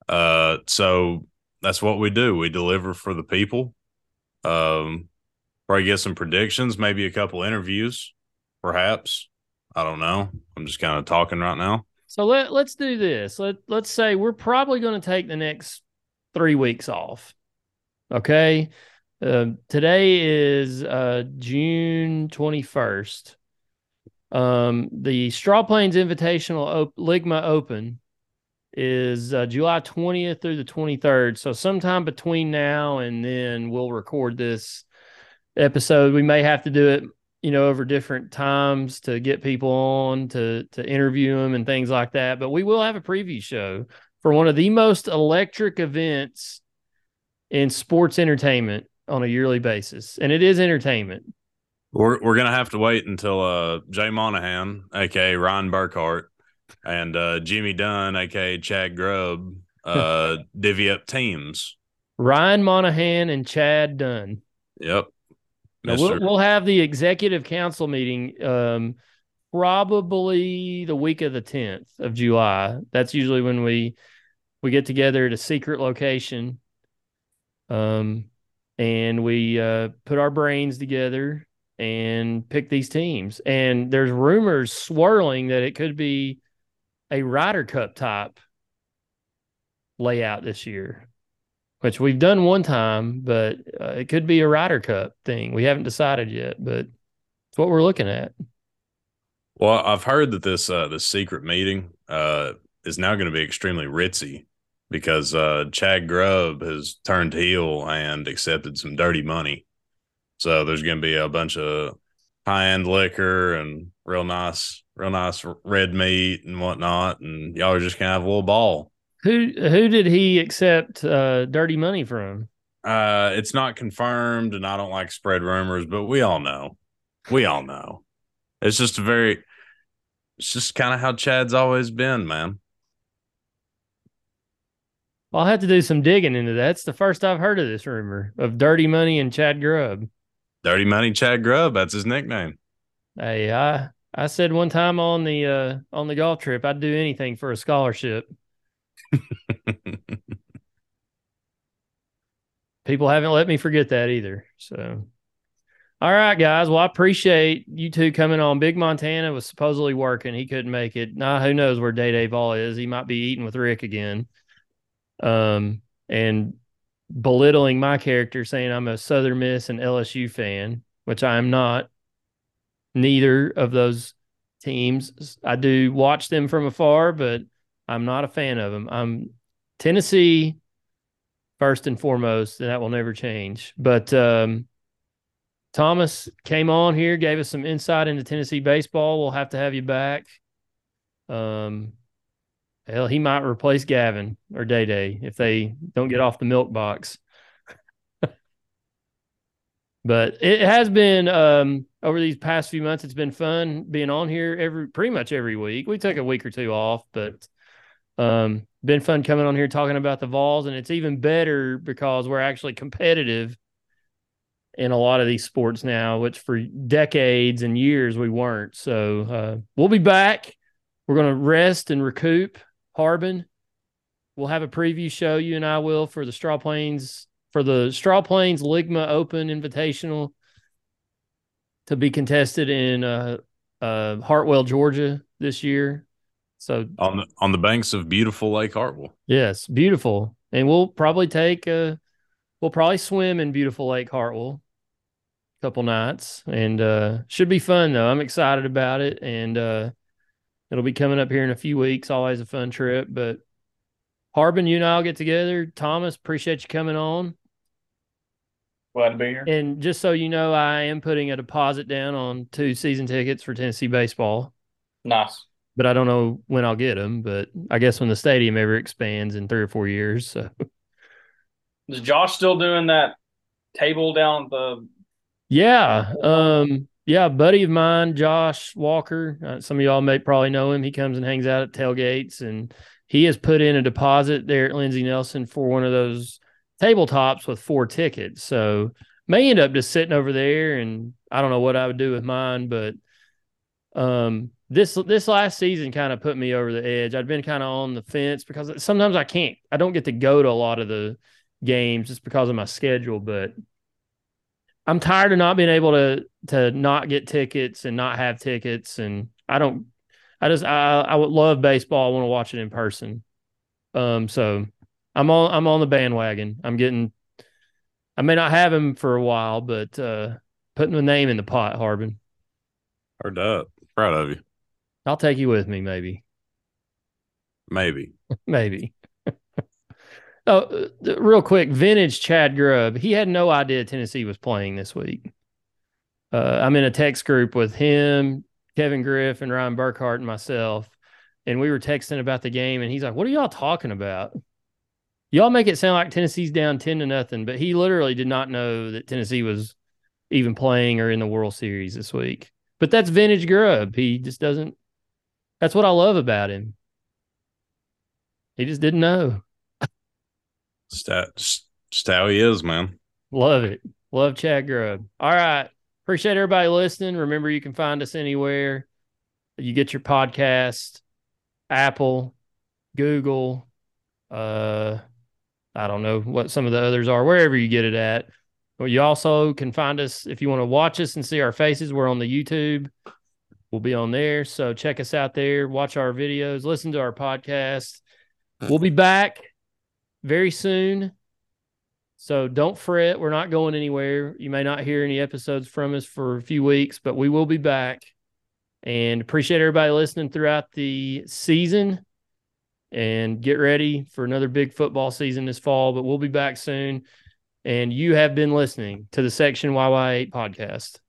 Uh, so that's what we do. We deliver for the people. Um, probably get some predictions, maybe a couple interviews. Perhaps. I don't know. I'm just kind of talking right now. So let, let's do this. Let, let's say we're probably going to take the next three weeks off. Okay. Uh, today is uh, June twenty-first. Um, the Straw Plains Invitational Op- Ligma Open is uh, July twentieth through the twenty-third. So sometime between now and then we'll record this episode. We may have to do it, you know, over different times to get people on to, to interview them and things like that. But we will have a preview show for one of the most electric events in sports entertainment on a yearly basis. And it is entertainment. We're, we're going to have to wait until uh, Jay Monahan, A K A Ryan Burkhart, and uh, Jimmy Dunn, A K A Chad Grubb, uh, divvy up teams. Ryan Monahan and Chad Dunn. Yep. Now, yes, we'll, we'll have the executive council meeting um, probably the week of the tenth of July. That's usually when we we get together at a secret location, um, and we uh, put our brains together and pick these teams. And there's rumors swirling that it could be a Ryder Cup type layout this year, which we've done one time, but uh, it could be a Ryder Cup thing. We haven't decided yet, but it's what we're looking at. Well, I've heard that this uh, this secret meeting uh, is now going to be extremely ritzy because uh, Chad Grubb has turned heel and accepted some dirty money. So there's going to be a bunch of high-end liquor and real nice, real nice red meat and whatnot, and y'all are just going to have a little ball. Who who did he accept uh, dirty money from? Uh, it's not confirmed, and I don't like spread rumors, but we all know. We all know. It's just a very – it's just kind of how Chad's always been, man. I'll have to do some digging into that. It's the first I've heard of this rumor of dirty money and Chad Grubb. Dirty Money Chad Grubb, that's his nickname. Hey, I, I said one time on the uh, on the golf trip, I'd do anything for a scholarship. People haven't let me forget that either. So, all right, guys. Well, I appreciate you two coming on. Big Montana was supposedly working; he couldn't make it. Now, who knows where Day Day Ball is? He might be eating with Rick again, um, and belittling my character, saying I'm a Southern Miss and L S U fan, which I am not. Neither of those teams. I do watch them from afar, but I'm not a fan of them. I'm Tennessee first and foremost, and that will never change. But um, Thomas came on here, gave us some insight into Tennessee baseball. We'll have to have you back. Um, hell, he might replace Gavin or Day Day if they don't get off the milk box. But it has been um, over these past few months. It's been fun being on here every pretty much every week. We took a week or two off, but. Um, been fun coming on here talking about the Vols, and it's even better because we're actually competitive in a lot of these sports now, which for decades and years we weren't. So uh, we'll be back. We're going to rest and recoup. Harbin, we'll have a preview show, you and I will, for the Straw Plains, for the Straw Plains Ligma Open Invitational to be contested in uh, uh, Hartwell, Georgia this year. So on the on the banks of beautiful Lake Hartwell. Yes, beautiful. And we'll probably take a, we'll probably swim in beautiful Lake Hartwell. couple nights, and uh, should be fun though. I'm excited about it, and uh, it'll be coming up here in a few weeks. Always a fun trip. But Harbin, you and I'll get together. Thomas, appreciate you coming on. Glad to be here. And just so you know, I am putting a deposit down on two season tickets for Tennessee baseball. Nice. But I don't know when I'll get them, but I guess when the stadium ever expands in three or four years. So. Is Josh still doing that table down at the – Yeah. Um, yeah, a buddy of mine, Josh Walker, uh, some of y'all may probably know him. He comes and hangs out at tailgates, and he has put in a deposit there at Lindsey Nelson for one of those tabletops with four tickets. So may end up just sitting over there, and I don't know what I would do with mine, but um. This this last season kind of put me over the edge. I'd been kind of on the fence because sometimes I can't. I don't get to go to a lot of the games just because of my schedule, but I'm tired of not being able to to not get tickets and not have tickets. And I don't – I just – I I would love baseball. I want to watch it in person. Um, so I'm on, I'm on the bandwagon. I'm getting – I may not have him for a while, but uh, putting the name in the pot, Harbin. Hard up. Proud of you. I'll take you with me, maybe. Maybe. Maybe. Oh, real quick, vintage Chad Grubb. He had no idea Tennessee was playing this week. Uh, I'm in a text group with him, Kevin Griff, and Ryan Burkhart and myself, and we were texting about the game, and he's like, what are y'all talking about? Y'all make it sound like Tennessee's down ten to nothing, but he literally did not know that Tennessee was even playing or in the World Series this week. But that's vintage Grubb. He just doesn't – that's what I love about him. He just didn't know. That's how he is, man. Love it. Love Chad Grubb. All right. Appreciate everybody listening. Remember, you can find us anywhere. You get your podcast, Apple, Google, uh, I don't know what some of the others are, wherever you get it at. Well, you also can find us if you want to watch us and see our faces. We're on the YouTube. We'll be on there. So check us out there. Watch our videos. Listen to our podcast. We'll be back very soon. So don't fret. We're not going anywhere. You may not hear any episodes from us for a few weeks, but we will be back. And appreciate everybody listening throughout the season. And get ready for another big football season this fall. But we'll be back soon. And you have been listening to the Section Y Y eight podcast.